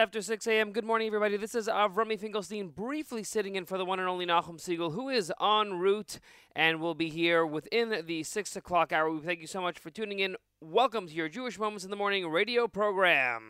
After 6 a.m. Good morning, everybody. This is Avremi Finkelstein briefly sitting in for the one and only Nachum Siegel, who is en route and will be here within the 6 o'clock hour. We thank you so much for tuning in. Welcome to your Jewish Moments in the Morning radio program.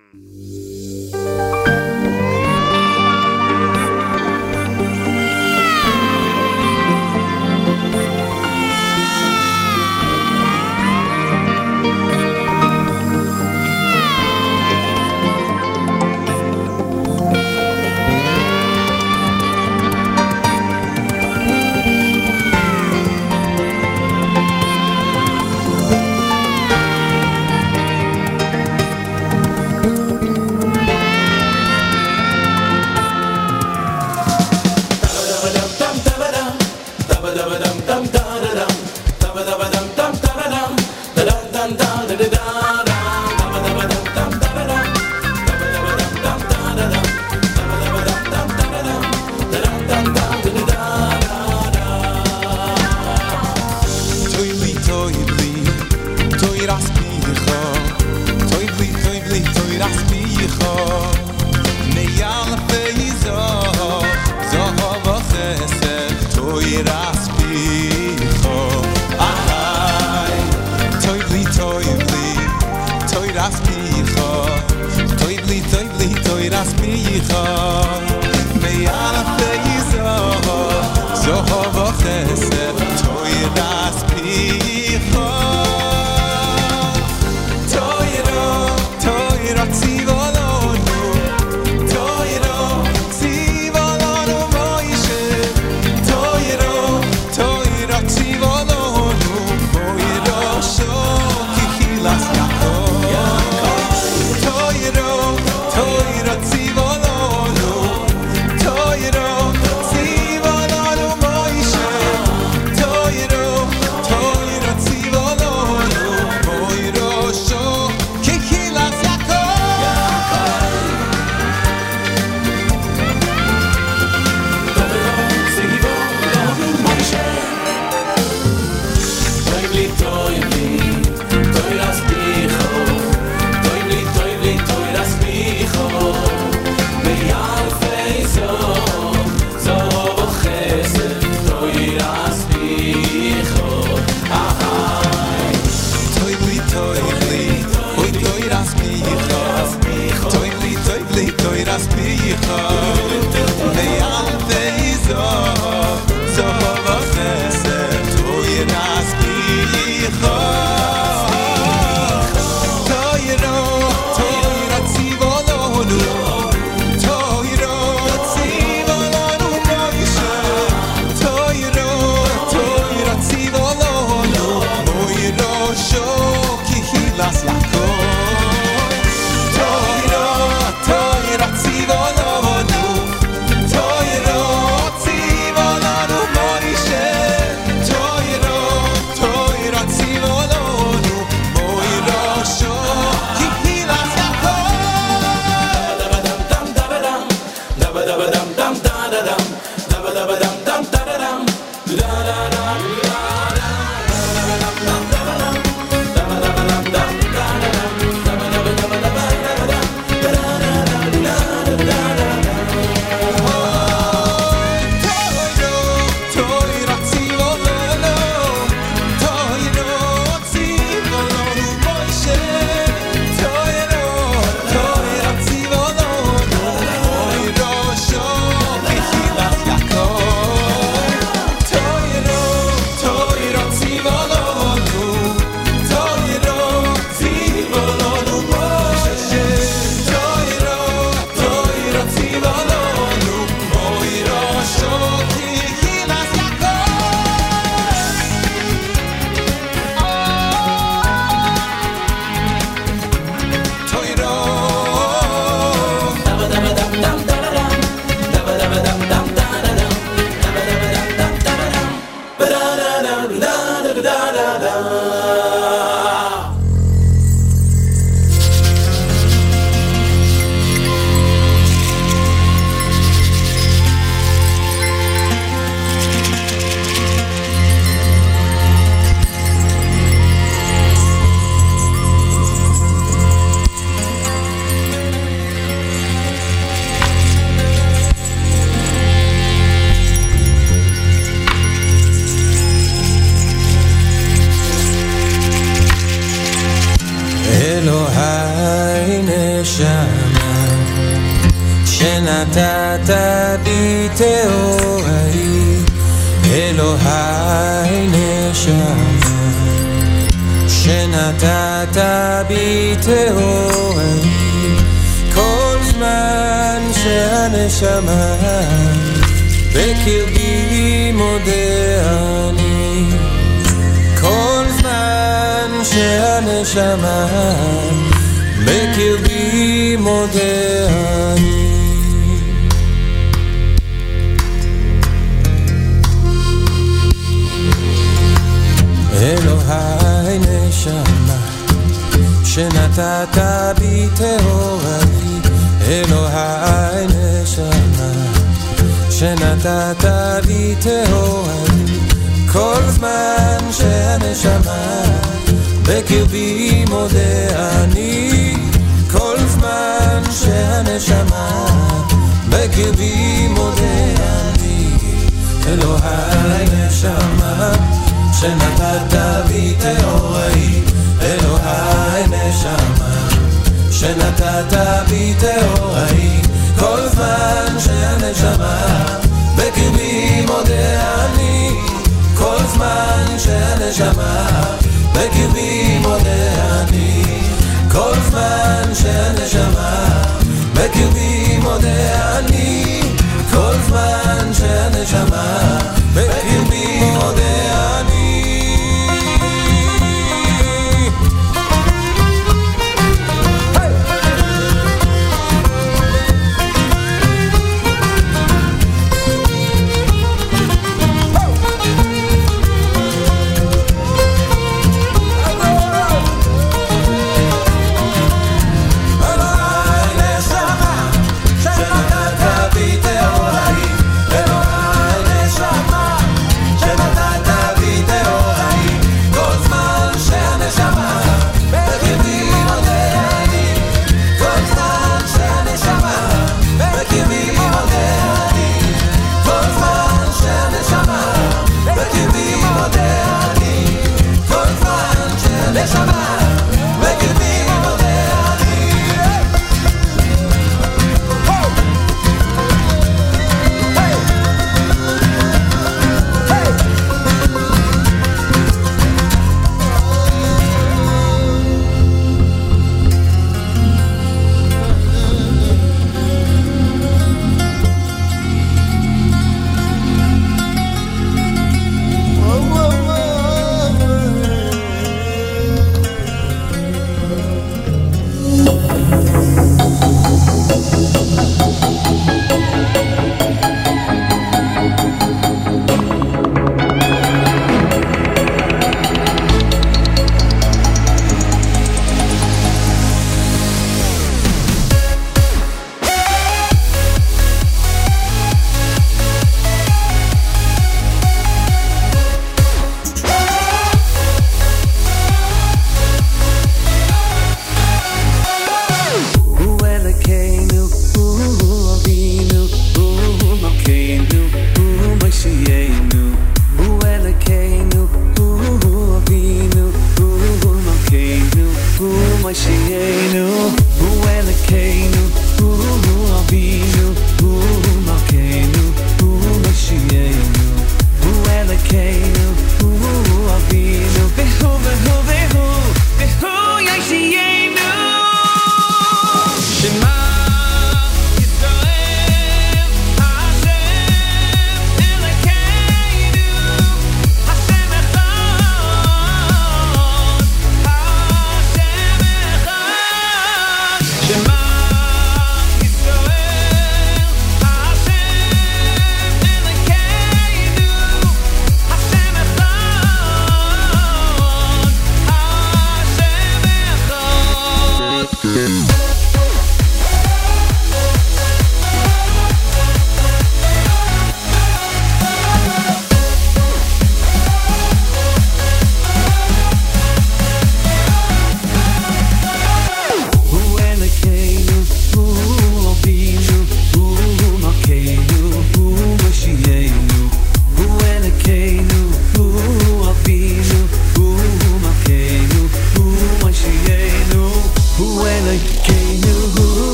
All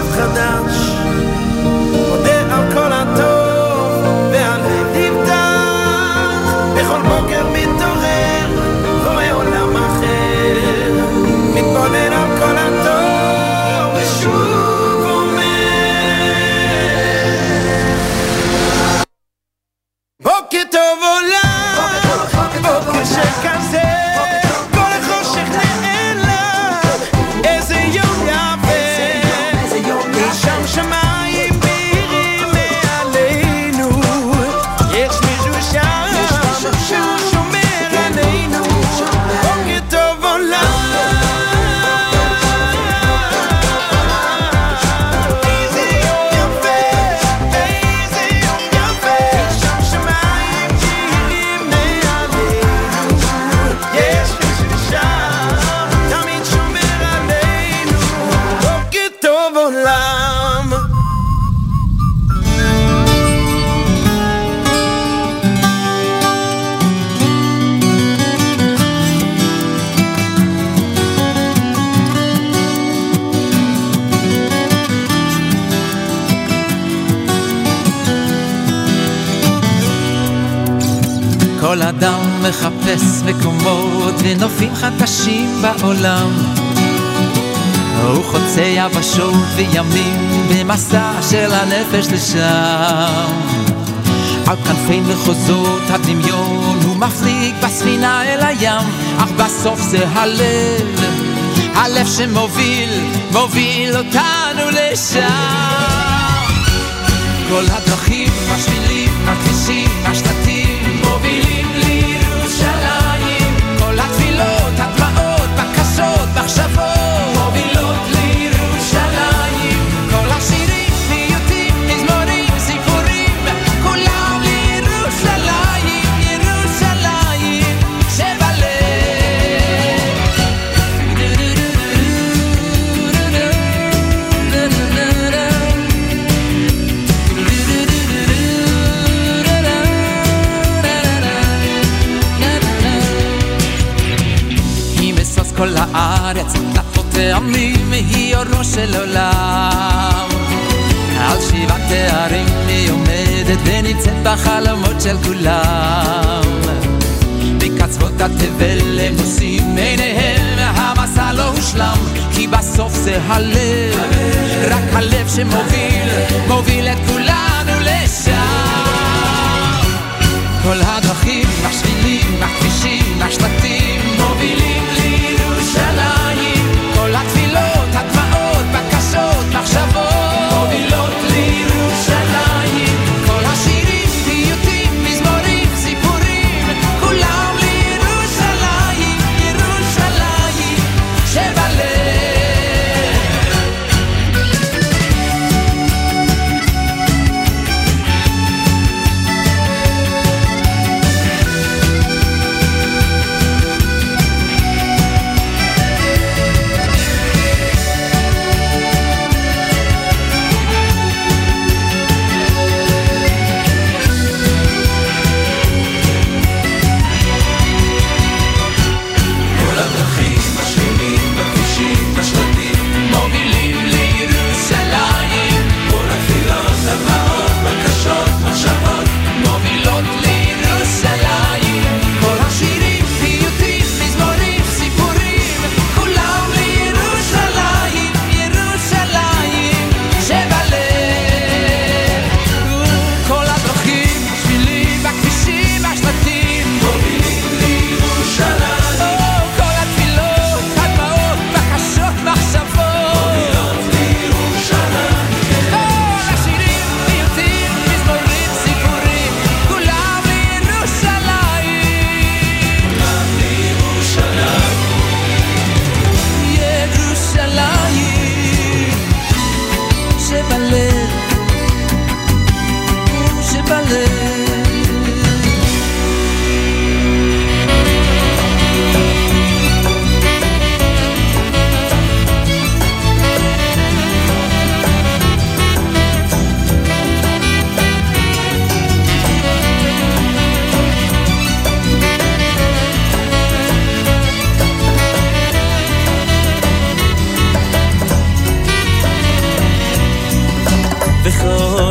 דף חדש מודה על כל הטוב והלב נפתח בכל בוקר מתעורר רואה עולם אחר מתבונן על כל הטוב ושוב אומר בוקר טוב עולם בוקר שכזה כל אדם מחפש מקומות ונופים חדשים בעולם הוא חוצה יבשות וימים במסע של הנפש לשם על כנפי מחוזות הדמיון הוא מפליג בספינה אל הים אך בסוף זה הלב הלב שמוביל מוביל אותנו לשם כל הדרכים השבילים הכבישים השתתים מובילים לירושלים כל התפילות, התבעות, בקשות, מחשבות מובילות לירושלים כל השירים, פיוטים, מזמורים, סיפורים כולם לירושלים ירושלים שבלב כל הארץ, דלתות העמים, היא אורו של עולם על שבעת הערים היא עומדת ונמצאת בחלומות של כולם בקצוות התבל הם נושאים עיניהם המסע לא הושלם כי בסוף זה הלב, רק הלב שמוביל, מוביל את כולנו לשם כל הדרכים, השבילים, הכבישים, השלטים מובילים ירושלים כל התפילות, התבעות, בקשות, מחשבות מובילות לירושלים כל השירים, פיוטים, מזמורים, סיפורים כולם לירושלים ירושלים שבלב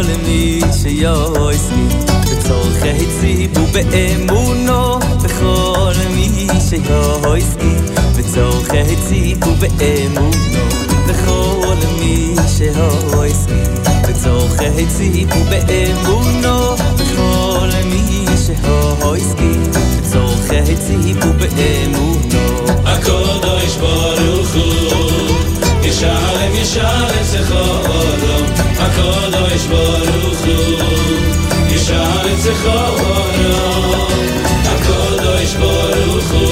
למי שיוסי בצורכי ציבור באמונו בכל מי שיוסי בצורכי ציבור באמונו בכל מי שיוסי בצורכי ציבור באמונו בכל מי שיוסי בצורכי ציבור באמונו הקדוש ברוך הוא Yishalem, Yishalem, Zechorom HaKodosh Baruch Hu Yishalem, Zechorom HaKodosh Baruch Hu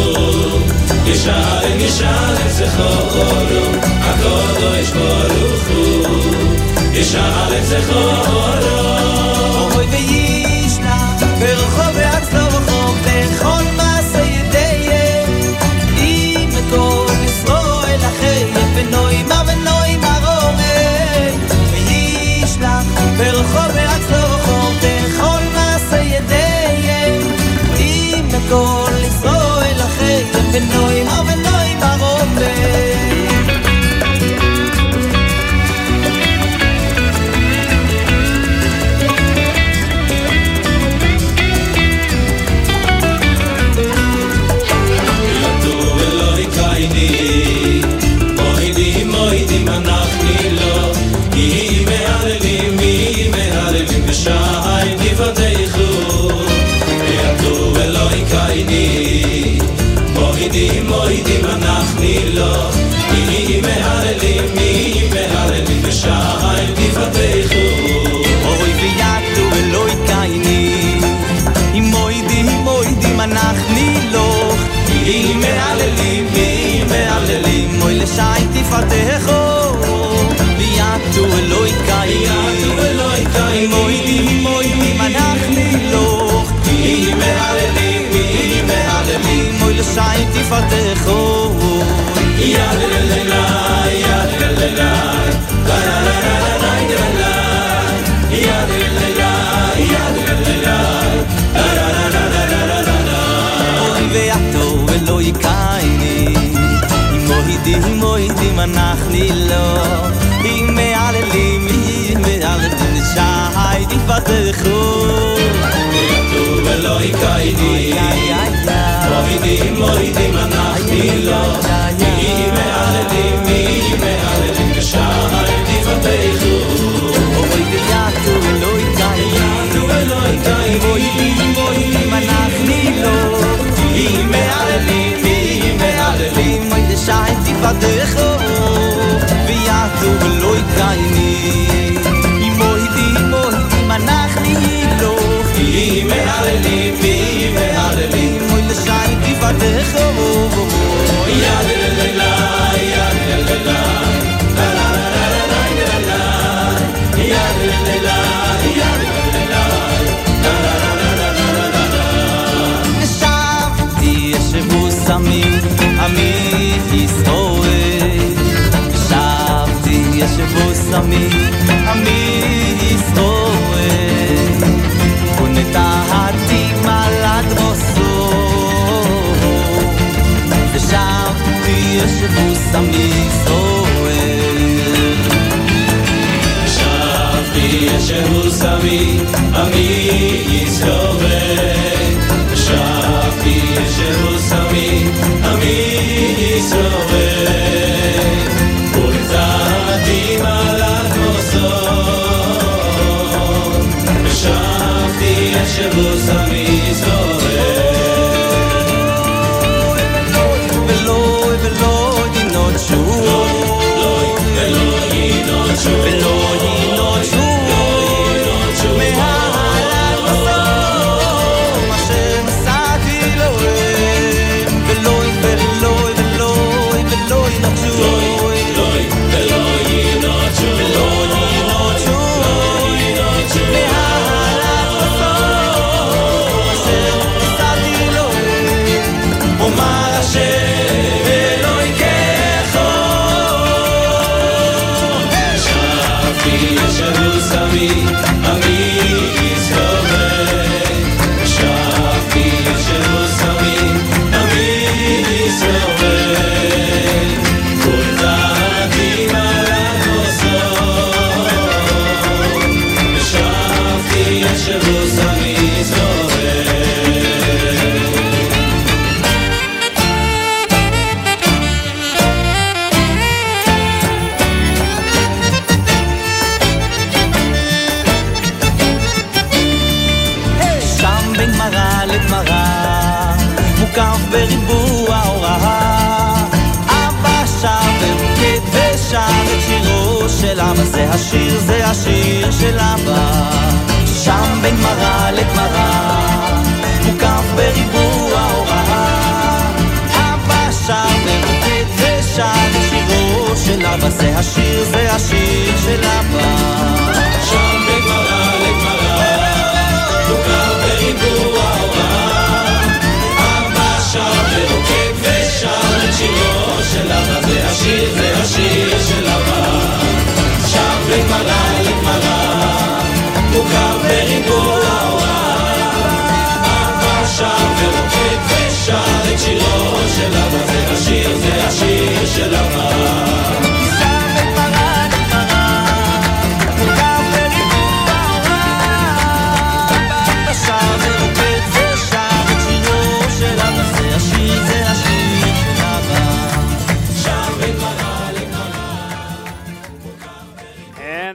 Yishalem, Yishalem, Zechorom HaKodosh Baruch Hu Yishalem, Zechorom Omoi ve'yishna Berucho ve'atzor v'chom Bechol masa yedeye Im ekor Yisroel achei ונוי מה ונוי מה רומם וישלח ברחוב ועצור חום בכל מעשה ידיהם אם הכל ישראל אחרי ונוי מה ונוי מה רומם moidim anachni lo mi meharelim b'sha'al divatechu oy v'yatu eloi kaini moidim anachni lo mi meharelim moy l'sha'al divatechu v'yatu eloi kaini moidim anachni lo mi meharelim sai ti fatecho ya la la la ya la la la la la la la ya la la la ya la la la la la la la la oy ve'ato ve'lo yikaini mo'idi manachni lo im me'alelim me'alelim sai ti fatecho ve'ato ve'lo yikaini moidim anachni lo mi me'alelim b'sha'al divatechu oy ve'yatu eloi kai moidim anachni lo mi me'alelim b'sha'al divatechu ve'yatu eloi kai moidim anachni lo mi me'alelim fatecho ya la ya la la la la ya la ya la la shavti yeshevu samim amin Yisroel shavti yeshevu samim amin Yisroel unetahati malad osu Shavti yeshevu samim Yisroel Shavti yeshevu samim amin Yisroel Shavti yeshevu samim amin Yisroel Ultadim alad moson Shavti yeshevu samim Yisroel ולא ינוצו מהעלת מסור מה שמסעתי לא הם ולא ינוצו ולא ינוצו מהעלת מסור מה שמסעתי לא הם אומר השם Shavti yeshevu samim amin Yisroel kol da'atim alad moson מוקף בריבוע ההוראה. אבא שר ומוקד ושר את שירו של אבא, זה השיר של אבא. שם בין מראה לגמרא מוקף בריבוע ההוראה. אבא שר ומוקד ושר את שירו של אבא, זה השיר של אבא. שם בין מראה לגמרא מוקף בריבוע ההוראה. ורוקד ושר את שירו של אבא, זה השיר של אבא. שם לגמרא, לגמרא מוכר בריבוע ההוראה. אבא שם ורוקד ושר את שירו של אבא, זה השיר של אבא.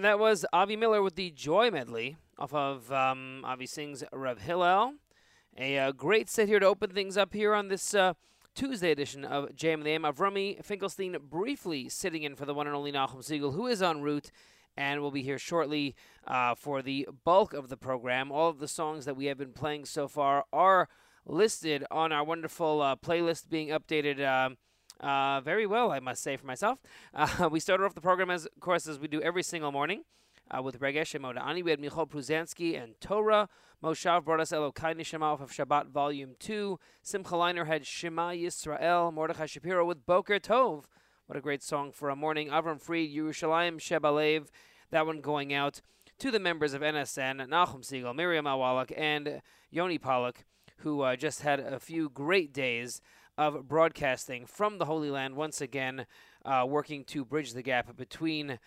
That was Avi Miller with the Joy Medley off of Avi Sings Rev Hillel. A great set here to open things up here on this Tuesday edition of JM and the AM. Avremi Finkelstein briefly sitting in for the one and only Nachum Siegel, who is en route and will be here shortly for the bulk of the program. All of the songs that we have been playing so far are listed on our wonderful playlist being updated very well, I must say for myself. We started off the program, as, of course, as we do every single morning, with Regesh and Moda'ani. We had Michal Pruzansky and Torah. Moshav brought us Elokai Nishama off of Shabbat Volume 2. Simcha Liner had Shema Yisrael. Mordechai Shapiro with Boker Tov. What a great song for a morning. Avram Fried, Yerushalayim Shebalev. That one going out to the members of NSN, Nachum Siegel, Miriam L'Wallach, and Yoni Pollock, who just had a few great days of broadcasting from the Holy Land, once again working to bridge the gap between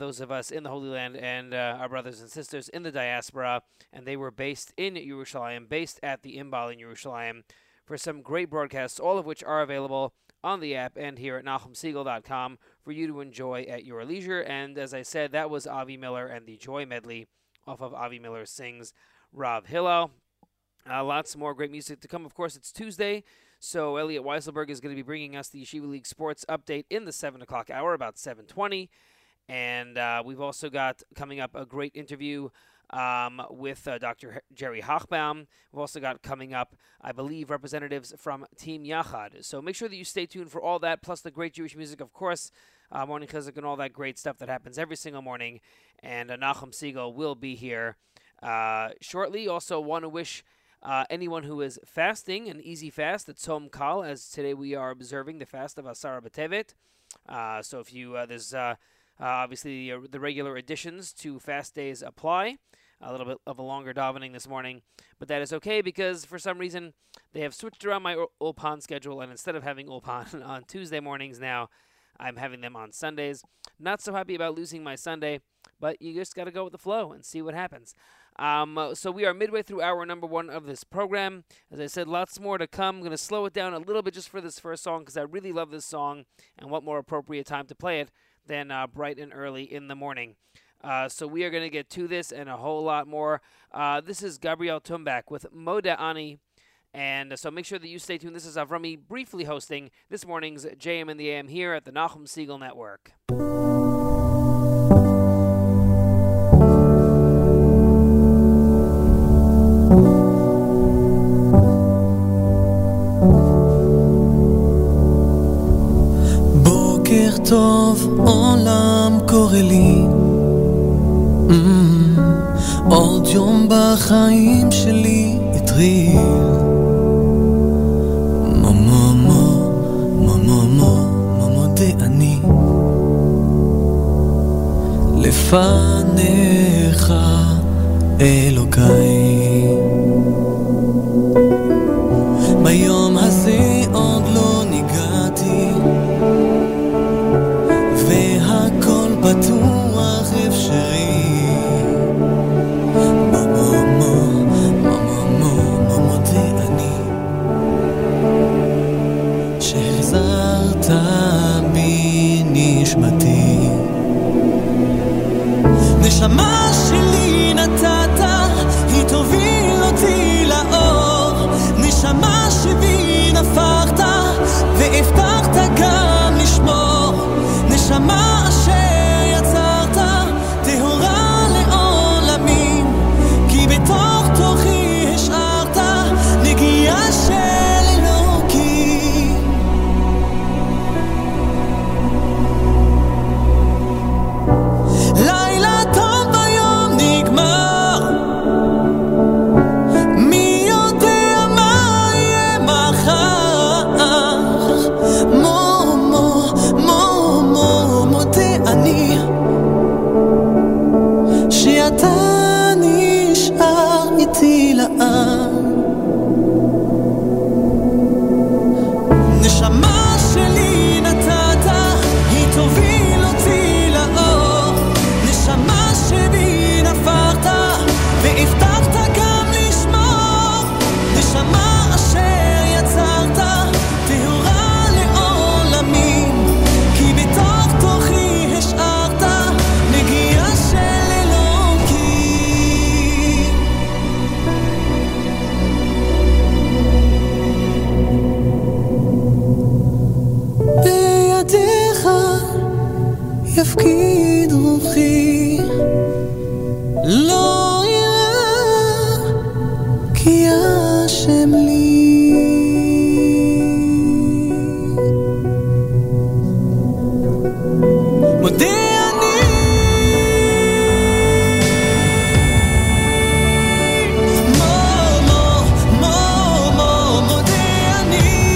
those of us in the Holy Land and our brothers and sisters in the diaspora. And they were based in Yerushalayim, based at the Inbal in Yerushalayim, for some great broadcasts, all of which are available on the app and here at NachumSegal.com for you to enjoy at your leisure. And as I said, that was Avi Miller and the Joy Medley off of Avi Miller Sings Rav Hillel. Lots more great music to come. Of course, it's Tuesday, so Elliot Weiselberg is going to be bringing us the Yeshiva League sports update in the 7 o'clock hour, about 7:20. And we've also got coming up a great interview with Dr. Jerry Hochbaum. We've also got coming up, I believe, representatives from Team Yachad. So make sure that you stay tuned for all that, plus the great Jewish music, of course, Morning Chizuk and all that great stuff that happens every single morning. And Nachum Siegel will be here shortly. Also want to wish anyone who is fasting an easy fast. It's Tzom Kal, as today we are observing the fast of Asara B'Tevet. So if you there's obviously the regular additions to fast days apply. A little bit of a longer davening this morning, but that is okay because for some reason they have switched around my Ulpan schedule, and instead of having Ulpan on Tuesday mornings now, I'm having them on Sundays. Not so happy about losing my Sunday, but you just got to go with the flow and see what happens. So we are midway through hour number one of this program. As I said, lots more to come. I'm going to slow it down a little bit just for this first song because I really love this song, and what more appropriate time to play it than bright and early in the morning. So we are going to get to this and a whole lot more. This is Gabriel Tumbak with Moda'ani. And so make sure that you stay tuned. This is Avremi briefly hosting this morning's JM and the AM here at the Nachum Siegel Network. בוקר טוב, עולם קורא לי. עוד יום בחיים שלי התחיל. לפניך אלוקיי, ביום הזה עוד לא ניגעתי, והכל פתוח אפשרי. מודה אני שהחזרת בי נשמתי, נשמה שלי נתת, היא תוביל אותי לאור, נשמה שבי והבטחת גם לשמור נשמה אשר יצרת תהורה לעולמים כי בתוך תוכי השארת נגיעה של אלוקים לילה טוב ביום נגמר יפקיד רוחי לא יראה כי השם לי מודה אני מודה אני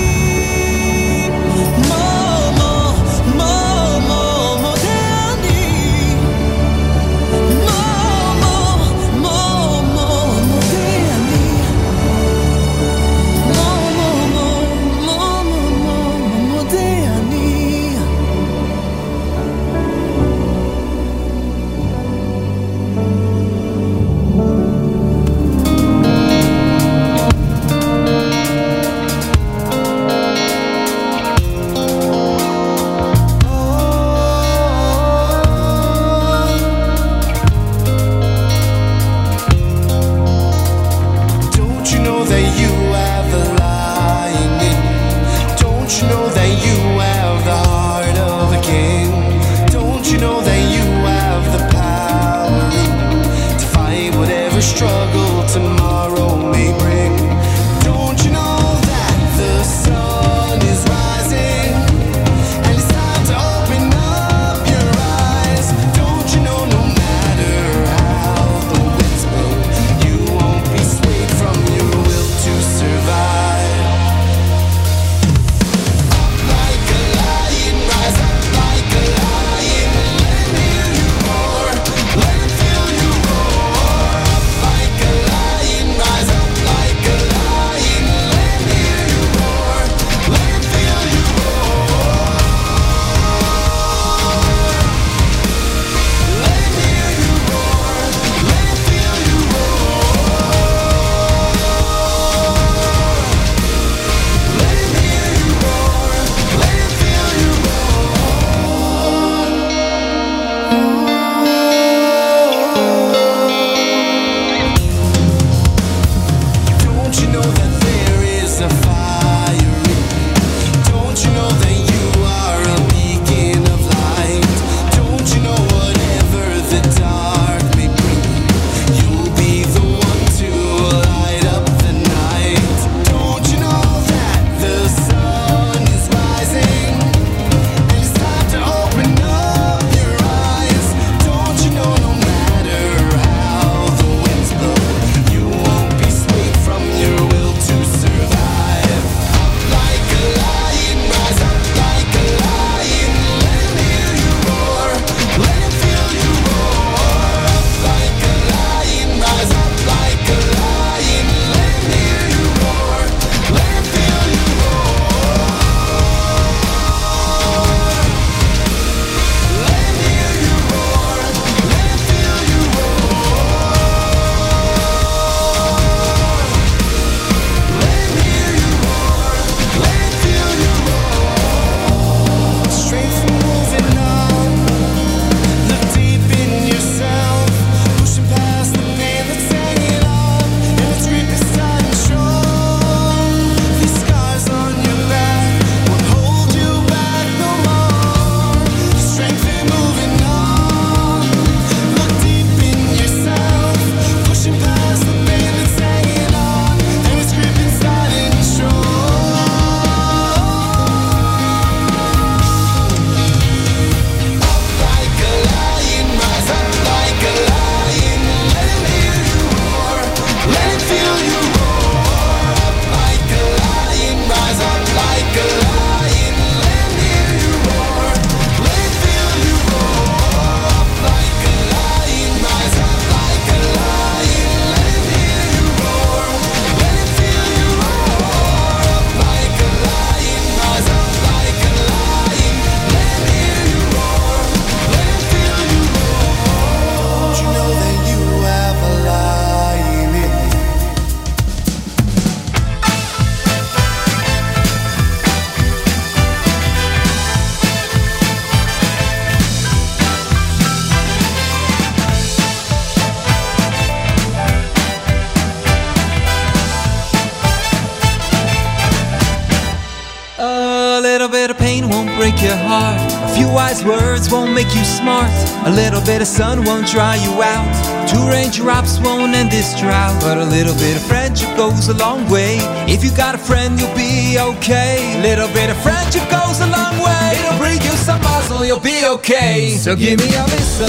pain won't break your heart. A few wise words won't make you smart. A little bit of sun won't dry you out. 2 raindrops won't end this drought. But a little bit of friendship goes a long way. If you got a friend, you'll be okay. A little bit of friendship goes a long way. It'll bring you some muzzle, you'll be okay. So give me a whistle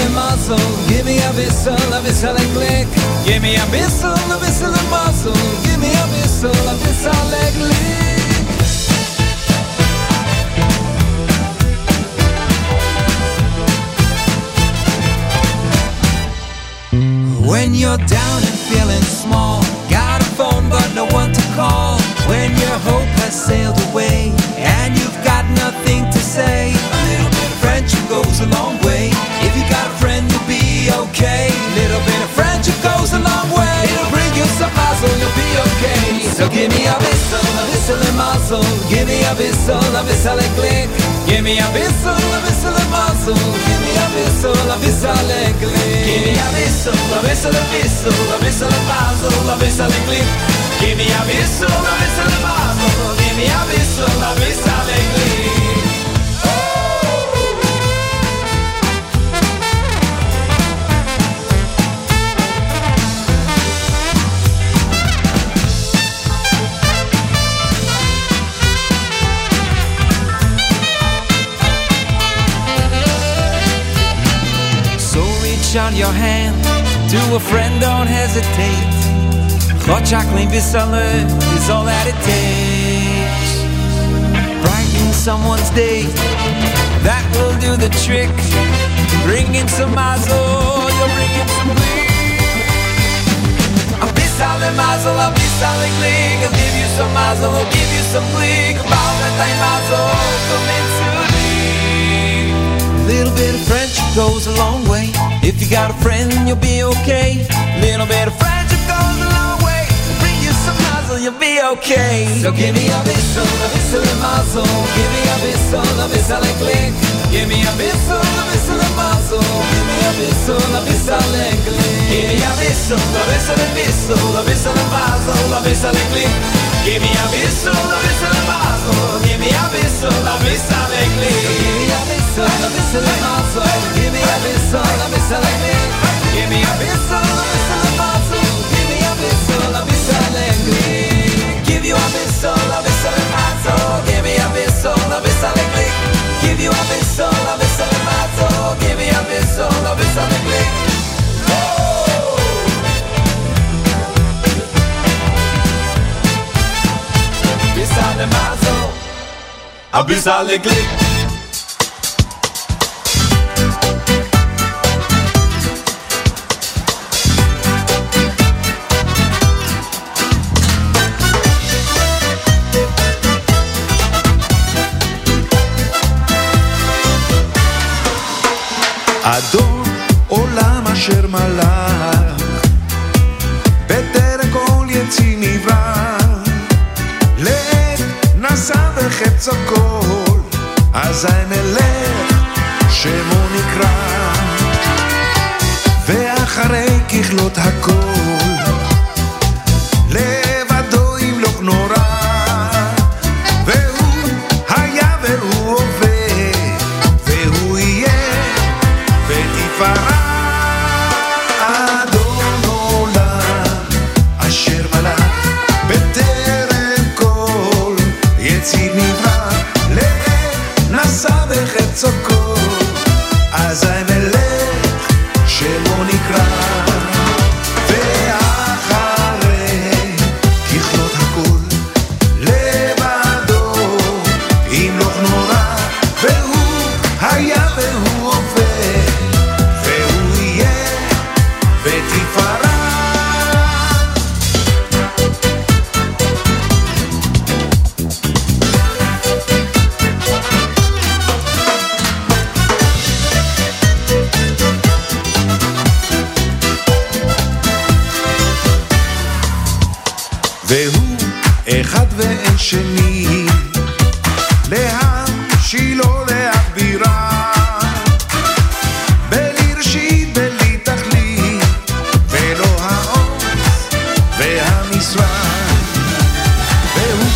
and muzzle. Give me a whistle and click. Give me a whistle and muzzle. Give me a whistle and click. When you're down and feeling small, got a phone but no one to call. When your hope has sailed away and you've got nothing to say, a little bit of friendship goes a long way. If you got a friend, you'll be okay. A little bit of friendship goes a long way. It'll bring you some muzzle, you'll be okay. So give me a whistle and muzzle. Give me a whistle and click. Give me a whistle and muzzle. Give me a whistle and click. Give me a whistle and whistle, a whistle and muzzle, a whistle and click. Give me a whistle and muzzle. Give me a whistle and click. On your hand to a friend, don't hesitate. Chochaklim Bissaleh is all that it takes. Brighten someone's day, that will do the trick. Bring in some mazel, you'll bring in some glee. I'll Bissaleh mazel, I'll Bissaleh glee. I'll give you some mazel, I'll give you some glee. About that time mazel, come into me. A little bit of friendship goes a long way. If you got a friend, you'll be okay. Little bit of friendship goes a long way. Bring you some muzzle, you'll be okay. So give me a whistle and muzzle. Give me a whistle and click. Give me a whistle and muzzle. Give me a whistle and click. Give me a whistle and muzzle, a whistle and click. Give me a whistle and muzzle. Give me a whistle and click. Give me a whistle, give me a whistle, a whistle and click. Give me a whistle and muzzle. Give me a whistle and click. Give you a whistle and muzzle. Give me a whistle and click. Give you a whistle and muzzle. Give me a whistle and click. Whistle and muzzle, a whistle and click. אדון עולם אשר מלך בטרם כל יציא נברא לעת נשא בחפצו כל אזי נלך שמו נקרא ואחרי ככלות הכל לבדו ימלוך נורא והוא היה והוא עובד והוא יהיה פרה אדון עולם אשר מלך בטרם כל יציר נברא לנשא בחפצו כל אזי נלך שמו נקרא והוא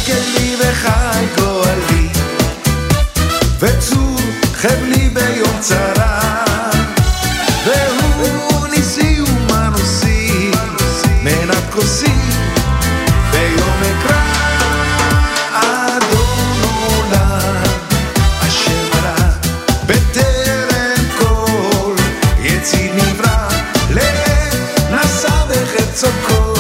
כלי וחי גואלי סוכו,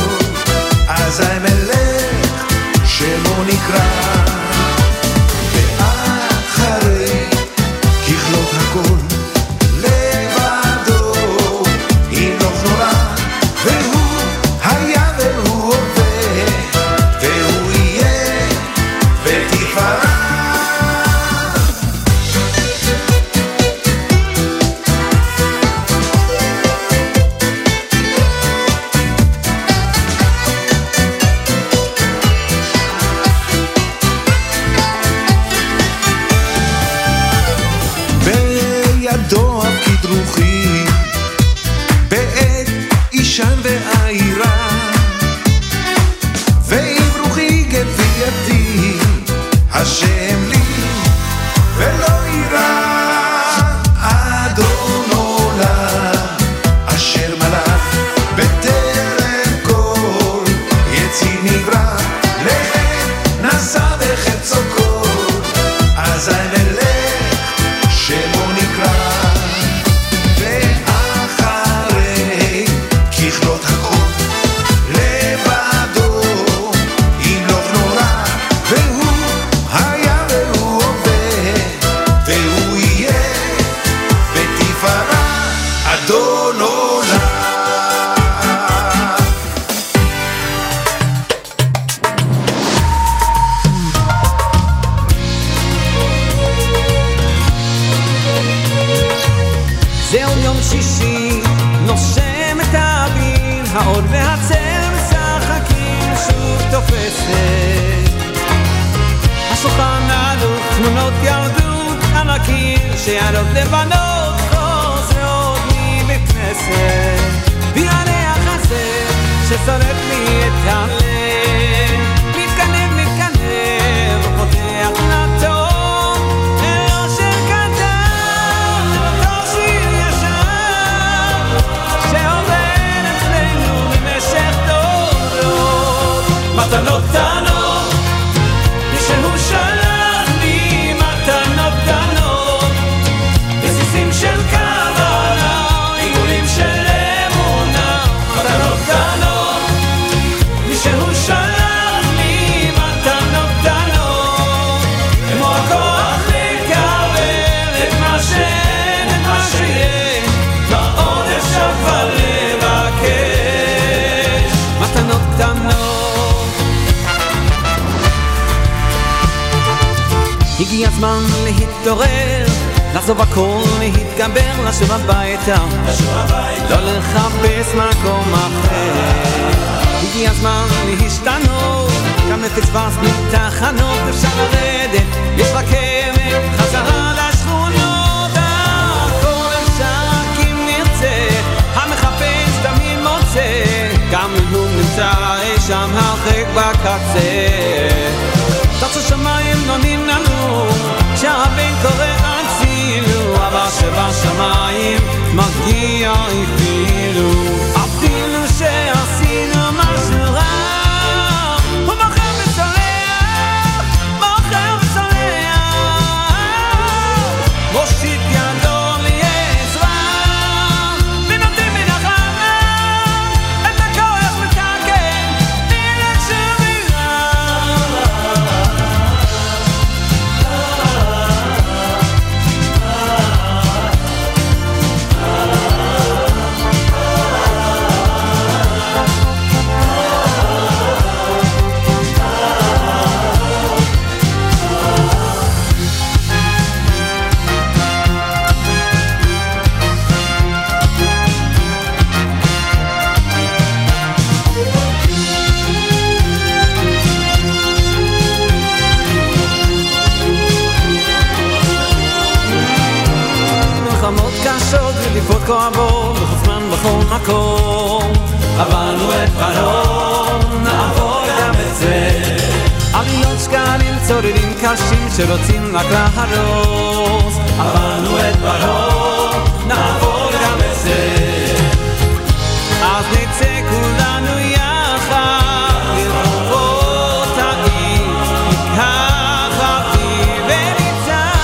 אז המלך שמו נקרא, ואחרי ככלות הכל לבדו, הינוך נורא, והוא היה והוא עובר, והוא יהיה ותפרע. הגיע הזמן להתעורר, לעזוב הכל, להתגבר, לשוב הביתה, לא לחפש מקום אחר. הגיע הזמן להשתנות, גם לפספס מתחנות, אפשר לרדת, יש רכבת, חזרה לשכונות. הכל אפשר כי נרצה, המחפש תמיד מוצא, גם הוא נמצא אי שם הרחק בקצה. תחשו שמיים נונים לנו, כשהבן קורא אצילו, אבל שבשמיים מגיע אפילו. אפילו שעשינו משהו רע, הוא מוכר וצולח, מוכר וצולח. מושיט ידו לעזרה, ונותן מנחמה, את הכוח מתקן, מילת שבירה. ליפות כואבות, בחופמן בכל מקום, עברנו את פלום, נעבור גם את זה. עליות שקלים צוררים קשים שרוצים רק להרוס, עברנו את פלום, נעבור גם את זה. אז נצא כולנו יחד, לראות העיר, ניקח אותי וניצח.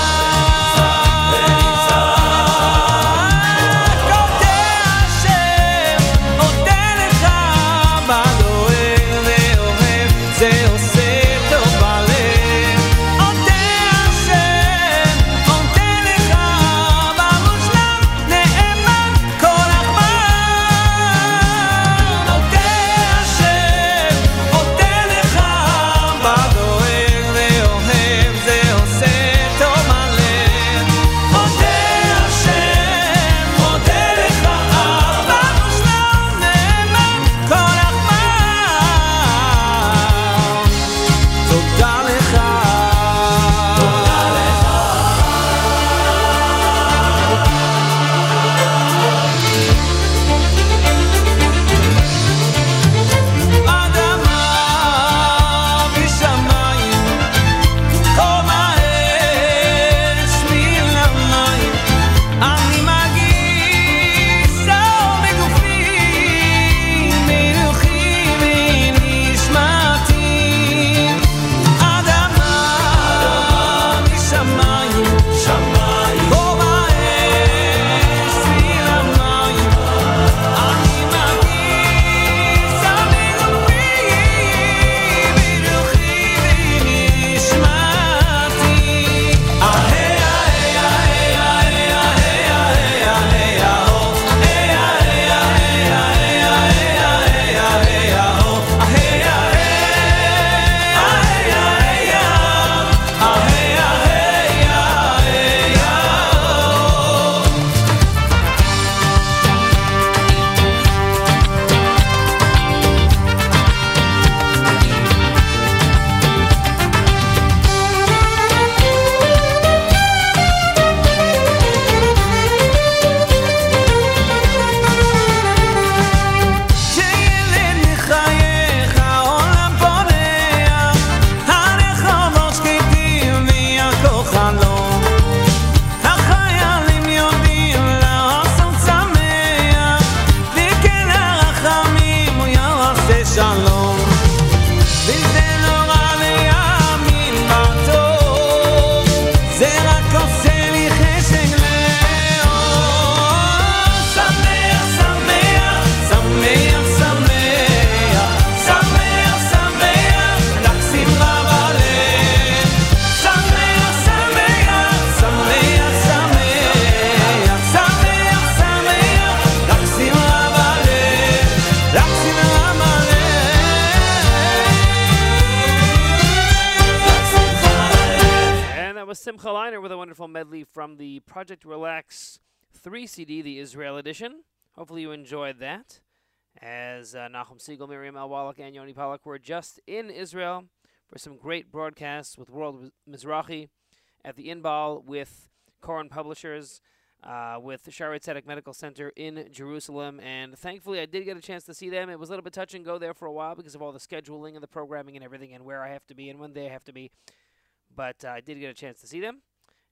Simcha Leiner with a wonderful medley from the Project Relax 3 CD, the Israel edition. Hopefully you enjoyed that. As Nachum Siegel, Miriam L'Wallach, and Yoni Pollock were just in Israel for some great broadcasts with World Mizrahi at the Inbal, with Koren Publishers, with the Shaare Zedek Medical Center in Jerusalem. And thankfully I did get a chance to see them. It was a little bit touch and go there for a while because of all the scheduling and the programming and everything, and where I have to be and when they have to be. But I did get a chance to see them.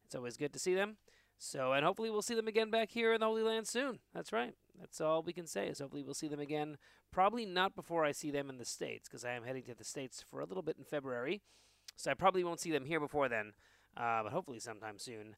It's always good to see them. So, and hopefully we'll see them again back here in the Holy Land soon. That's right. That's all we can say, is hopefully we'll see them again. Probably not before I see them in the States, because I am heading to the States for a little bit in February. So I probably won't see them here before then. But hopefully sometime soon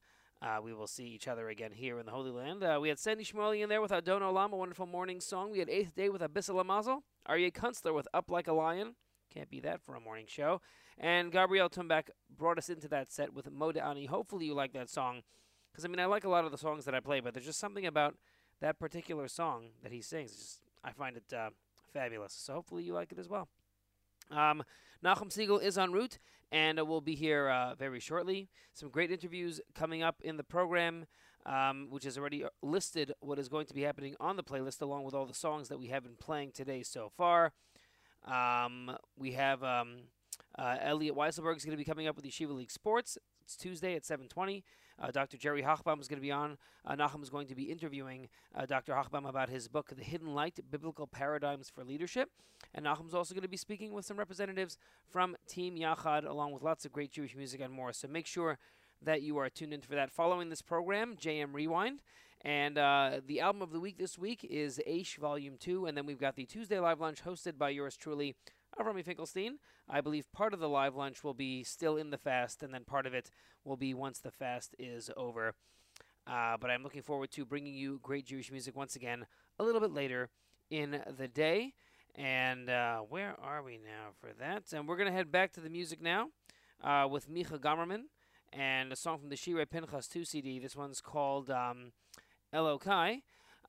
we will see each other again here in the Holy Land. We had Sandy Shmuley in there with Adon Olam, a wonderful morning song. We had Eighth Day with Abyssal Amazel. Aryeh Kunstler with Up Like a Lion. Can't be that for a morning show. And Gabriel Tumbak brought us into that set with Mode Ani. Hopefully you like that song, because, I mean, I like a lot of the songs that I play, but there's just something about that particular song that he sings. Just, I find it fabulous. So hopefully you like it as well. Nachum Siegel is en route, and we'll be here very shortly. Some great interviews coming up in the program, which has already listed what is going to be happening on the playlist, along with all the songs that we have been playing today so far. We have Elliot Weiselberg is going to be coming up with Yeshiva League Sports. It's Tuesday at 7:20. Dr. Jerry Hochbaum is going to be on. Nachum is going to be interviewing Dr. Hochbaum about his book, The Hidden Light, Biblical Paradigms for Leadership. And Nachum is also going to be speaking with some representatives from Team Yachad, along with lots of great Jewish music and more. So make sure that you are tuned in for that. Following this program, JM Rewind. And the album of the week this week is Aish Volume 2. And then we've got the Tuesday Live Lunch hosted by yours truly, Avremi Finkelstein. I believe part of the live lunch will be still in the fast, and then part of it will be once the fast is over. But I'm looking forward to bringing you great Jewish music once again a little bit later in the day. And where are we now for that? And we're going to head back to the music now with Micha Gamerman and a song from the Shirei Pinchas 2 CD. This one's called Elokai.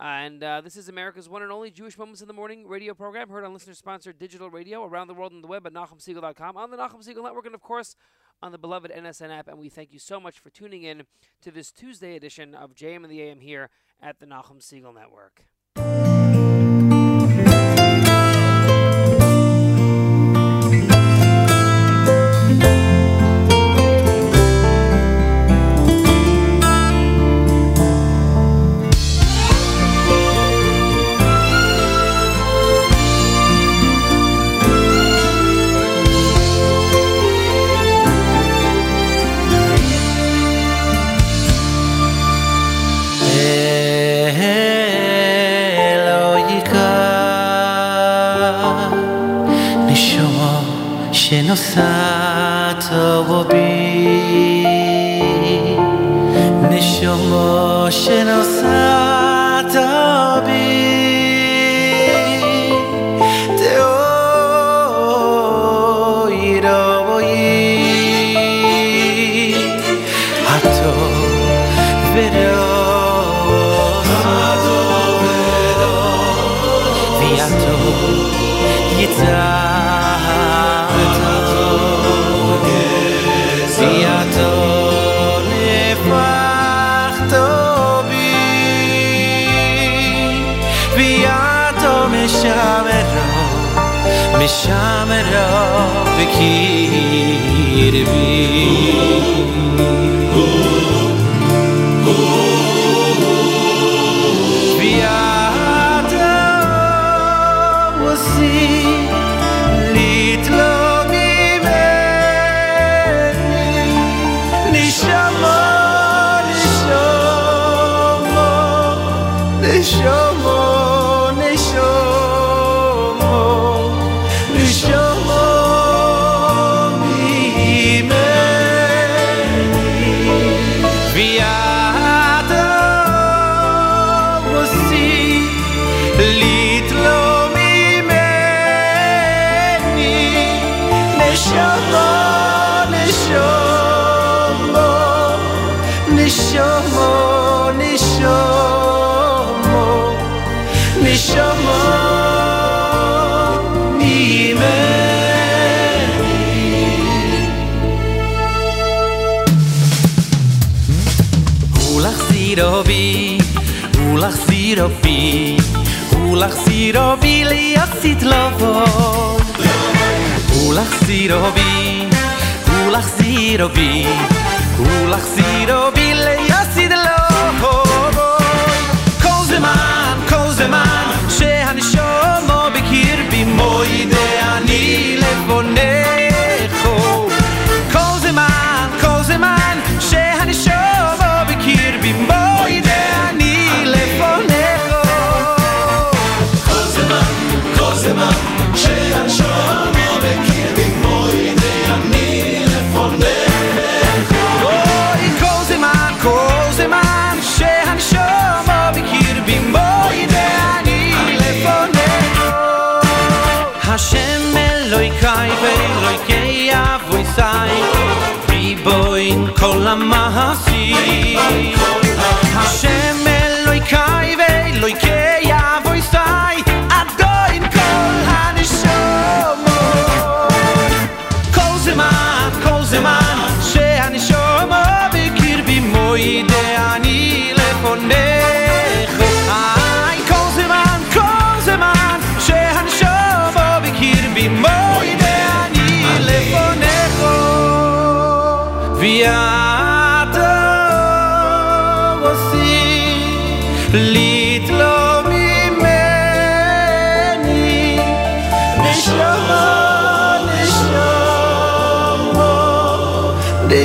And this is America's one and only Jewish Moments in the Morning radio program, heard on listener-sponsored digital radio around the world on the web at NachumSegal.com, on the Nachum Siegel Network, and, of course, on the beloved NSN app. And we thank you so much for tuning in to this Tuesday edition of JM and the AM here at the Nachum Siegel Network. Sato Bobi Nishomo Sheno Sato Bi Teo Iroi Hato Video Hato Video Viato Yita Mishamero bikirbi Viata wasi litlo bimeni Nishamo, nishamo, nishamo sirovi ulach sirovi ulach sirovi li asit lovo ulach sirovi ulach sirovi ulach sirovi li asit lovo kol zeman kol zeman shehanishom bikir bimoide ani levonecho kol zeman shehanishom bikir bimoide ani levonecho kol zeman shehanishom bikir bimoide ani levonecho kol zeman shehanishom bikir bimoide ani levonecho Hashem Elokai veElokei Avosai Boin kol hamasi Hashem Elokai veElokei Avosai Adon kol hanishomot kol zeman shehanishomot bikirbi moide ani lefonecho kol zeman shehanishomot bikirbi moide ani lefonecho Viato vosi litlo mimeni Neshomo mimeni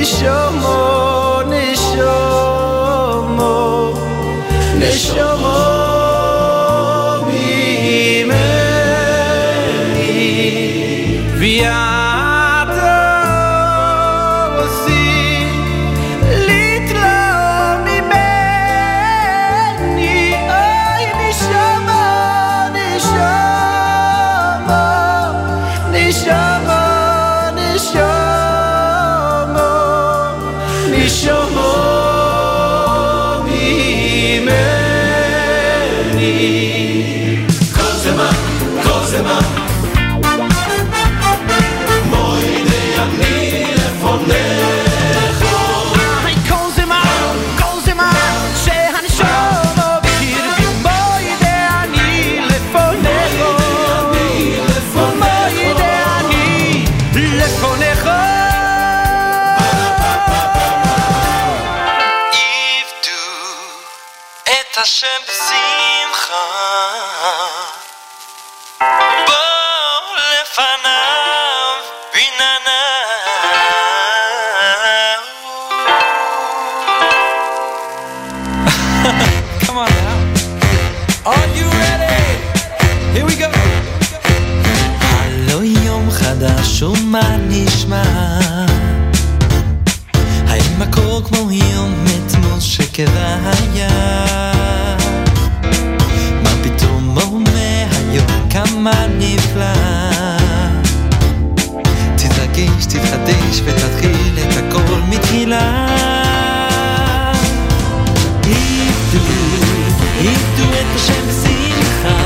Viato Hashem b'simcha Bo'o lefanav b'nanav Come on now. Are you ready? Here we go. Halo yom chadash uma nishma Haim akor kmo yom etmol shekeva haya כמה נפלא תתרגש, תתחדש ותתחיל את הכל מתחילה ידעו את השם בשמחה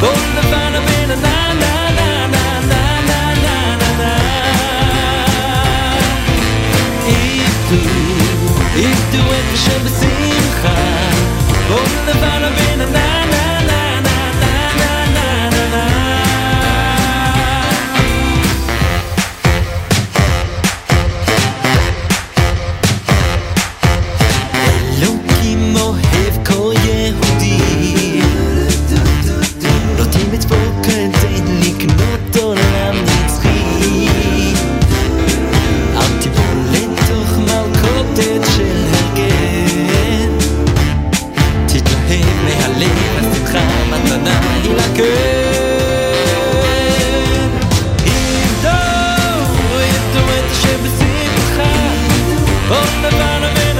כל דבר הבן נה נה נה נה נה נה נה נה ידעו את השם בשמחה כל דבר הבן נה נה נה la la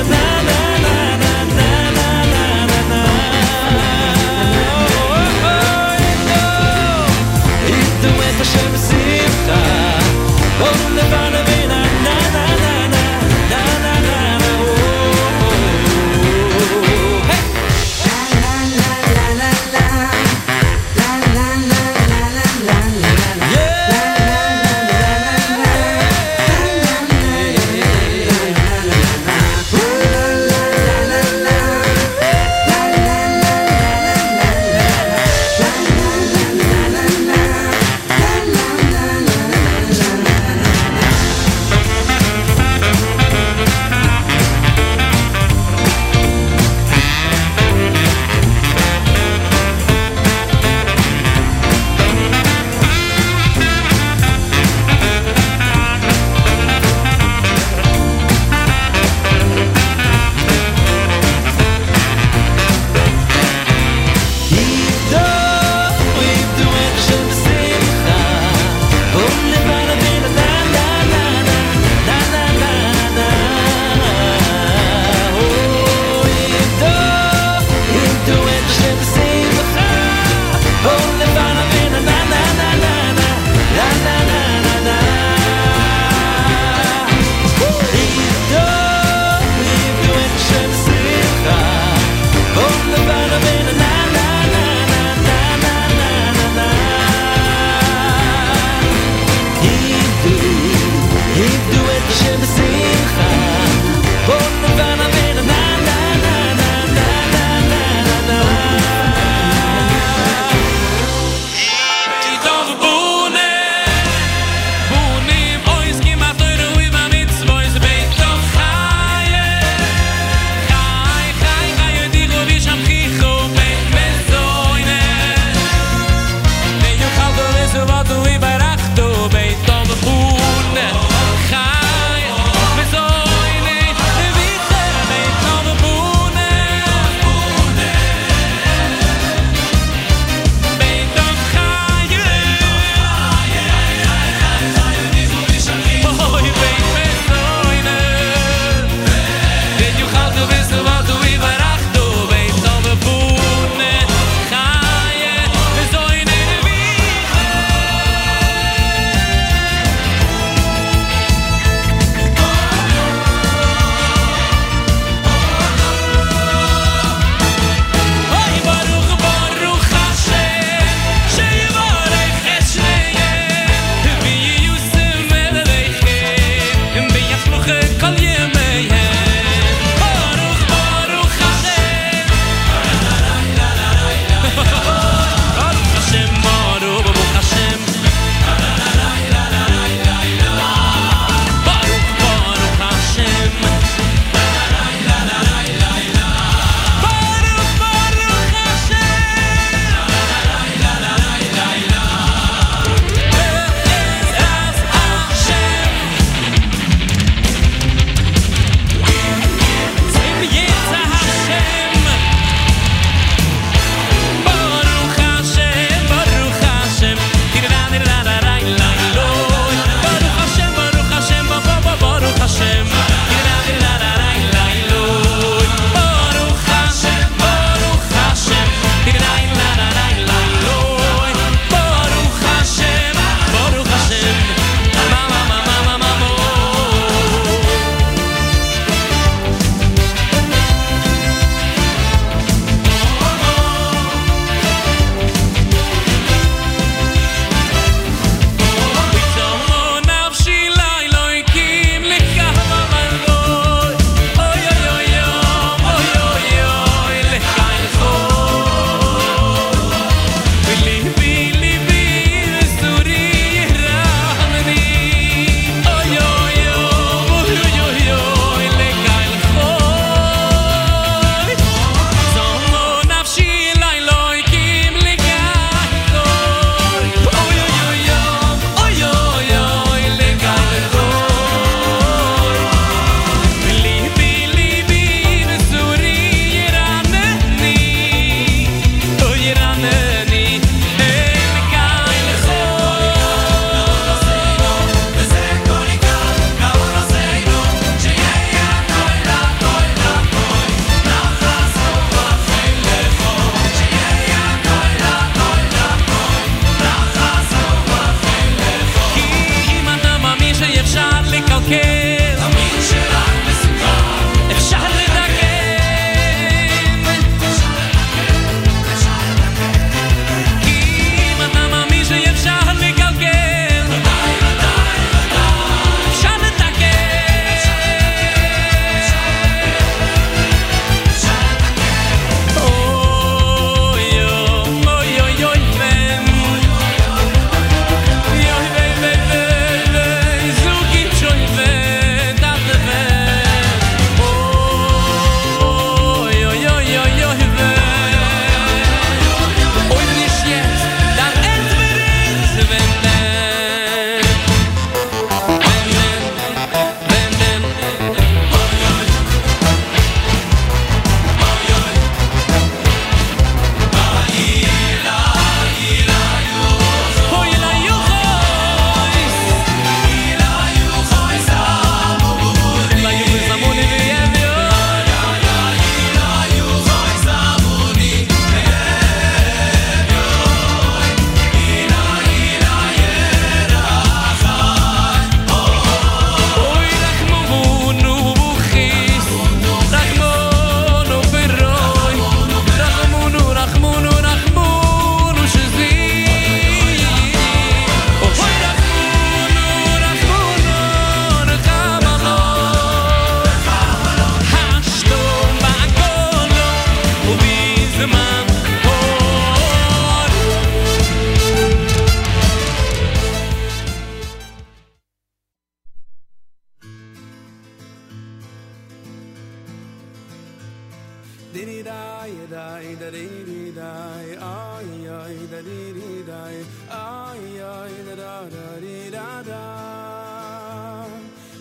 dai ay ay da di dai ay ay da da di da da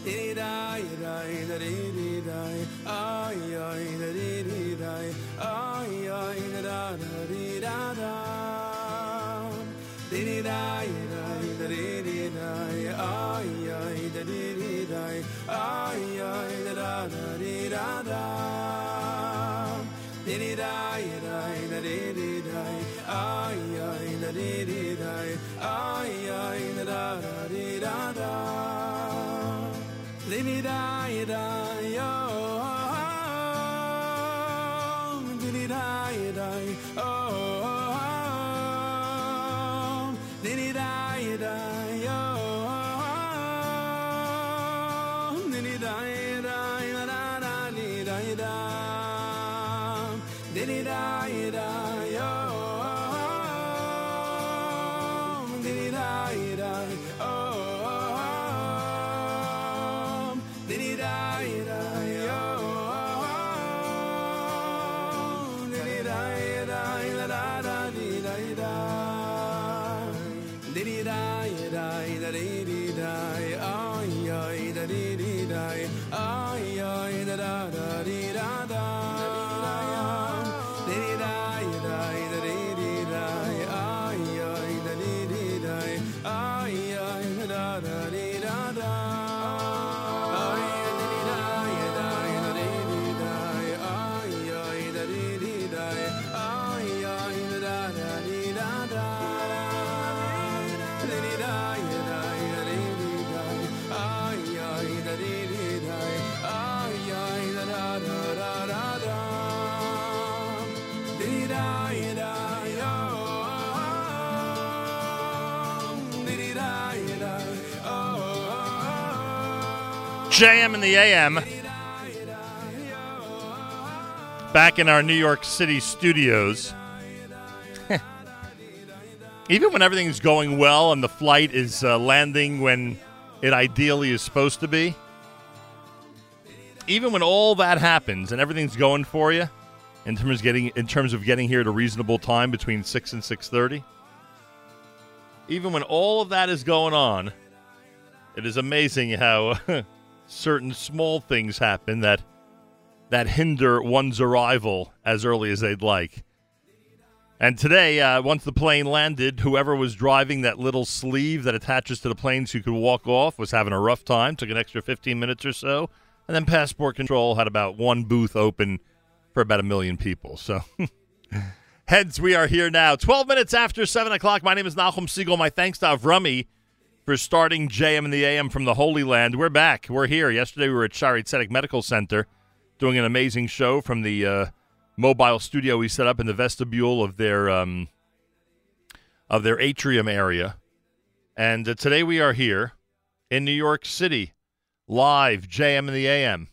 di dai dai da di dai ay ay da di dai ay ay da da di da da di dai da di dai ay ay da di dai ay ay da da di da da Dee dee da dee dee, ay ay da dee dee, ay ay da da dee da da. Dee dee da yo, dee dee oh, dee dee da yo. JM and the AM, back in our New York City studios. Even when everything's going well and the flight is landing when it ideally is supposed to be, even when all that happens and everything's going for you, in terms of getting here at a reasonable time between 6 and 6:30, even when all of that is going on, it is amazing how certain small things happen that hinder one's arrival as early as they'd like. And today, once the plane landed, whoever was driving that little sleeve that attaches to the plane so you could walk off was having a rough time. Took an extra 15 minutes or so. And then Passport Control had about one booth open for about 1 million people. So, hence we are here now. 12 minutes after 7 o'clock. My name is Nachum Siegel. My thanks to Avremi for starting JM and the AM from the Holy Land. We're back. We're here. Yesterday we were at Shaare Zedek Medical Center doing an amazing show from the mobile studio we set up in the vestibule of their atrium area. And today we are here in New York City, live, JM and the AM.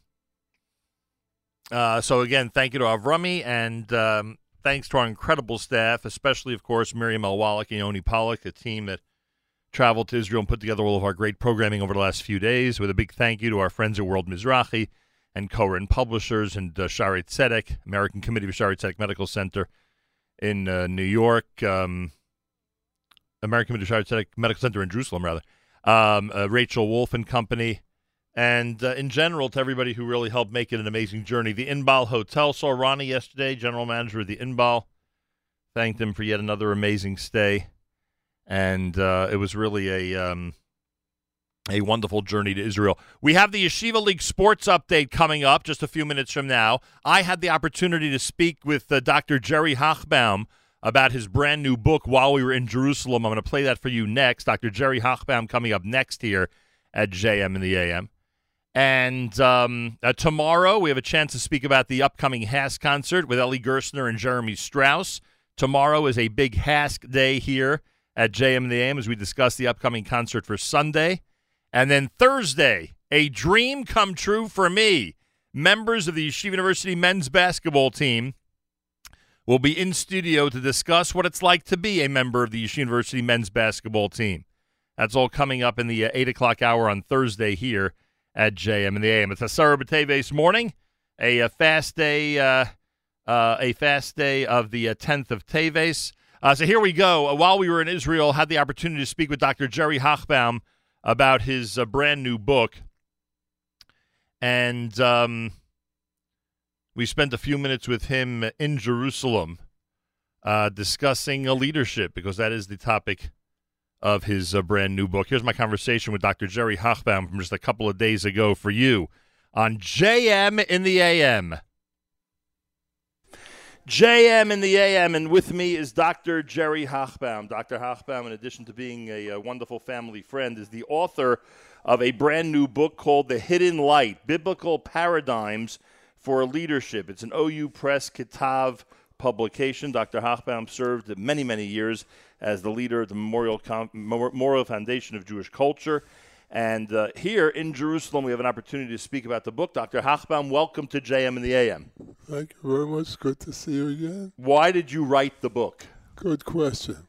So again, thank you to Avremi, and thanks to our incredible staff, especially, of course, Miriam L'Wallach and Yoni Pollock, a team that traveled to Israel and put together all of our great programming over the last few days, with a big thank you to our friends at World Mizrahi and Koren Publishers and Shaare Zedek, American Committee of Shaare Zedek Medical Center in New York, American Committee of Shaare Zedek Medical Center in Jerusalem, rather, Rachel Wolf and company, and in general to everybody who really helped make it an amazing journey. The Inbal Hotel saw Ronnie yesterday, general manager of the Inbal. Thanked him for yet another amazing stay. And it was really a wonderful journey to Israel. We have the Yeshiva League sports update coming up just a few minutes from now. I had the opportunity to speak with Dr. Jerry Hochbaum about his brand new book while we were in Jerusalem. I'm going to play that for you next. Dr. Jerry Hochbaum coming up next here at JM and the AM. And tomorrow we have a chance to speak about the upcoming HASC concert with Ellie Gerstner and Jeremy Strauss. Tomorrow is a big HASC day here at JM and the AM as we discuss the upcoming concert for Sunday. And then Thursday, a dream come true for me. Members of the Yeshiva University men's basketball team will be in studio to discuss what it's like to be a member of the Yeshiva University men's basketball team. That's all coming up in the 8 o'clock hour on Thursday here at JM and the AM. It's a Sarah B'Teves morning, a fast day a fast day of the 10th of Teves. So here we go. While we were in Israel, had the opportunity to speak with Dr. Jerry Hochbaum about his brand new book. And we spent a few minutes with him in Jerusalem discussing leadership, because that is the topic of his brand new book. Here's my conversation with Dr. Jerry Hochbaum from just a couple of days ago for you on JM in the AM. JM in the AM, and with me is Dr. Jerry Hochbaum. Dr. Hochbaum, in addition to being a wonderful family friend, is the author of a brand new book called The Hidden Light, Biblical Paradigms for Leadership. It's an OU Press Kitav publication. Dr. Hochbaum served many, many years as the leader of the Memorial Foundation of Jewish Culture. And here in Jerusalem, we have an opportunity to speak about the book. Dr. Hochbaum, welcome to JM and the AM. Thank you very much. Good to see you again. Why did you write the book? Good question.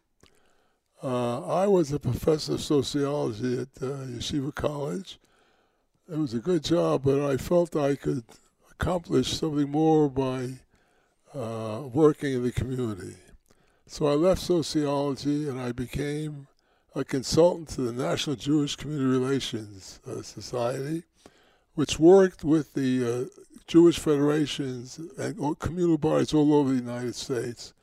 I was a professor of sociology at Yeshiva College. It was a good job, but I felt I could accomplish something more by working in the community. So I left sociology and I became a consultant to the National Jewish Community Relations Society, which worked with the Jewish federations and communal bodies all over the United States.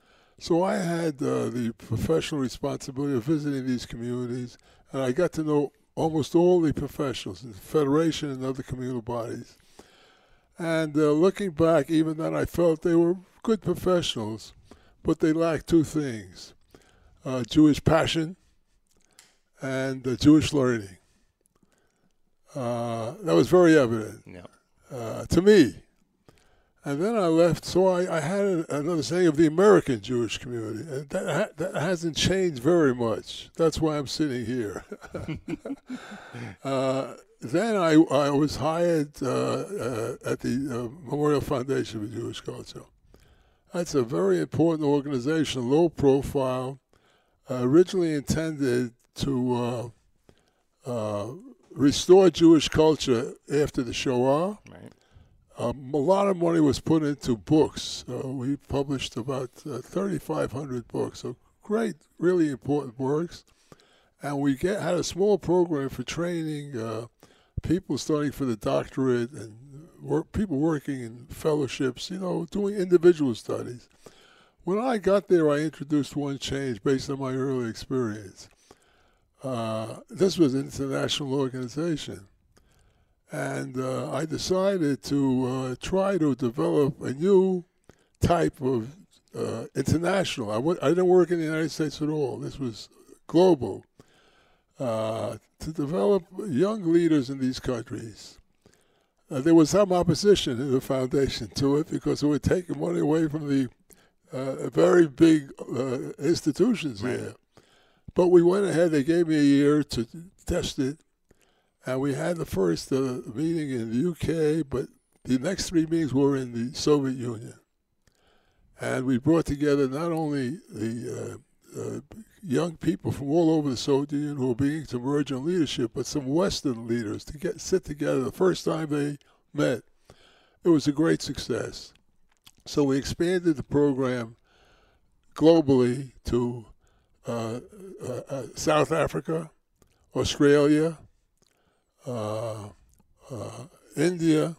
So I had the professional responsibility of visiting these communities, and I got to know almost all the professionals, the federation and other communal bodies. And looking back, even then I felt they were good professionals, but they lacked two things, Jewish passion and Jewish learning. That was very evident to me. And then I left, so I had an understanding of the American Jewish community. And that hasn't changed very much. That's why I'm sitting here. Then I was hired at the Memorial Foundation for Jewish Culture. That's a very important organization, low profile, originally intended to restore Jewish culture after the Shoah. Right. A lot of money was put into books. We published about 3,500 books, so great, really important works. And we had a small program for training people studying for the doctorate and people working in fellowships, you know, doing individual studies. When I got there, I introduced one change based on my early experience. This was an international organization. And I decided to try to develop a new type of international. I didn't work in the United States at all. This was global. To develop young leaders in these countries. There was some opposition in the foundation to it because it would take money away from the very big institutions there. But we went ahead. They gave me a year to test it. And we had the first meeting in the UK, but the next three meetings were in the Soviet Union. And we brought together not only the young people from all over the Soviet Union who were beginning to emerge in leadership, but some Western leaders to sit together the first time they met. It was a great success. So we expanded the program globally to South Africa, Australia, India,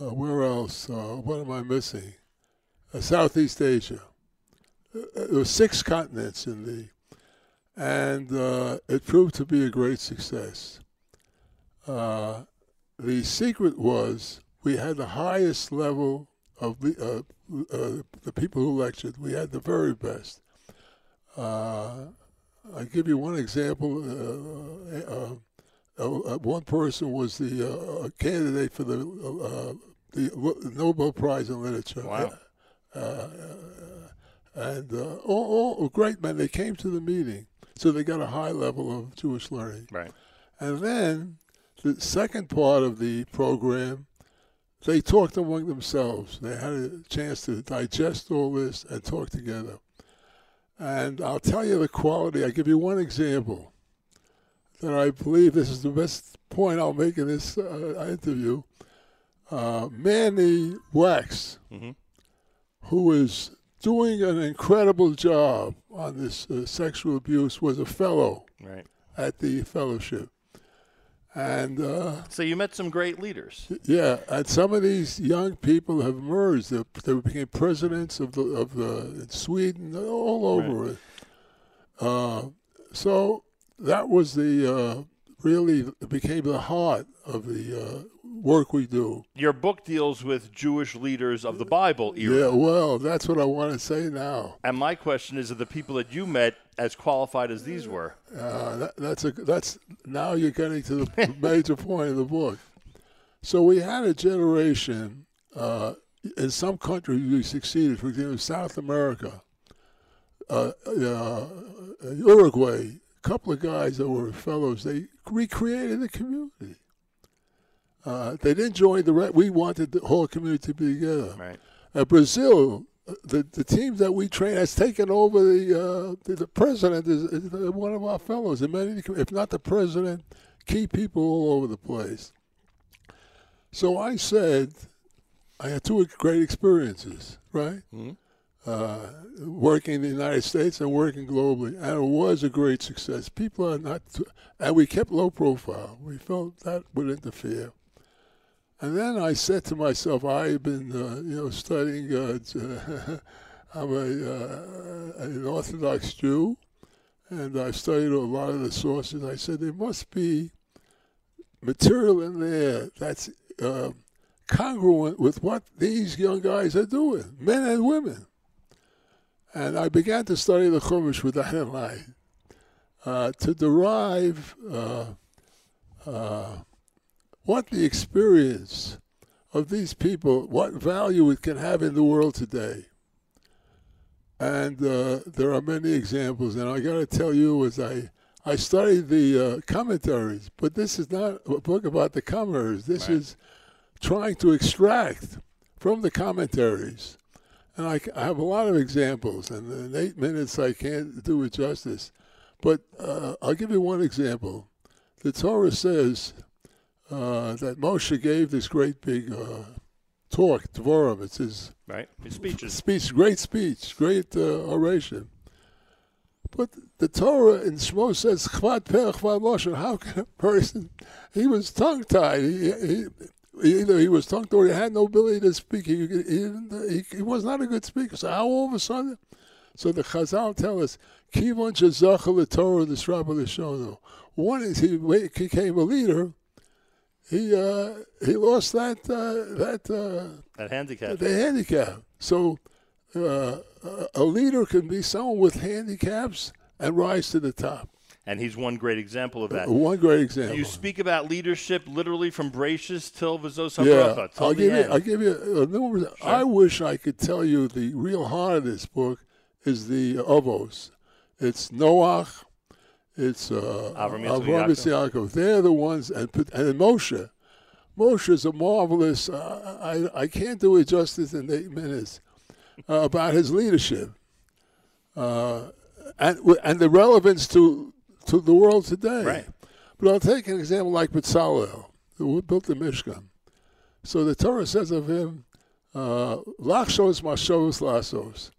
where else? What am I missing? Southeast Asia. There were six continents in the, and it proved to be a great success. The secret was we had the highest level of the people who lectured. We had the very best. I'll give you one example. One person was the candidate for the Nobel Prize in Literature. Wow. And all great men, they came to the meeting, so they got a high level of Jewish learning. Right. And then the second part of the program, they talked among themselves. They had a chance to digest all this and talk together. And I'll tell you the quality. I'll give you one example. That I believe this is the best point I'll make in this interview. Manny Wax, who is doing an incredible job on this sexual abuse, was a fellow at the fellowship. And so you met some great leaders. Yeah, and some of these young people have emerged. They became presidents of Sweden, all over it. So that was the really became the heart of the work we do. Your book deals with Jewish leaders of the Bible era. Yeah, well, that's what I want to say now. And my question is, are the people that you met as qualified as these were? That's now you're getting to the major point of the book. So we had a generation in some countries we succeeded. For example, South America, Uruguay. A couple of guys that were fellows. They recreated the community. They didn't join the rest. We wanted the whole community to be together. Right. Brazil, the team that we train has taken over the president is one of our fellows. And many, if not the president, key people all over the place. So I said, I had two great experiences, right? Mm-hmm. Working in the United States and working globally, and it was a great success. People are not, and we kept low profile. We felt that would interfere. And then I said to myself, I've been, studying. I'm an Orthodox Jew, and I've studied a lot of the sources. I said there must be material in there that's congruent with what these young guys are doing, men and women. And I began to study the Chumash with that in mind, to derive what the experience of these people, what value it can have in the world today. And there are many examples. And I got to tell you, as I studied the commentaries, but this is not a book about the commentaries. This is trying to extract from the commentaries. And I have a lot of examples, and in 8 minutes I can't do it justice. But I'll give you one example. The Torah says that Moshe gave this great big talk, Dvorim. It's his speeches. Great speech, great oration. But the Torah in Shmo says, Chvat Peh, Chvat Loshen. How can a person, he was tongue-tied. Either he was tongue-tied or he had no ability to speak. He was not a good speaker. So how all of a sudden? So the Chazal tell us, Kivon Shezachar LeTorah Nisraba L'Shono. One is he became a leader. He lost that handicap. The handicap. So a leader can be someone with handicaps and rise to the top. And he's one great example of that. One great example. You speak about leadership literally from Brachus till Vizos HaBracha, till the end. I'll give you a number. Sure. I wish I could tell you the real heart of this book is the Avos. It's Noach. It's Avrami Yaakov. They're the ones, and Moshe. Moshe is a marvelous, I can't do it justice in 8 minutes, about his leadership. And the relevance to the world today. Right. But I'll take an example like Bezalel, who built the Mishkan. So the Torah says of him, Lachshos Mashovos Lasos.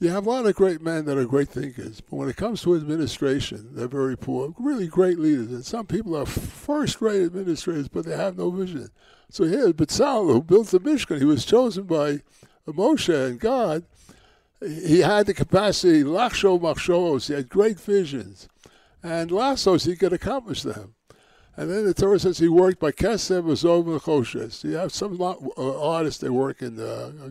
You have a lot of great men that are great thinkers, but when it comes to administration, they're very poor. Really great leaders, and some people are first-rate administrators, but they have no vision. So here's Bezalel, who built the Mishkan. He was chosen by Moshe and God. He had the capacity, Lachshov Machshovos, he had great visions. And Lassos, he could accomplish them. And then the Torah says he worked by Kesem, Azov, and Choshes. You have some artists, they work in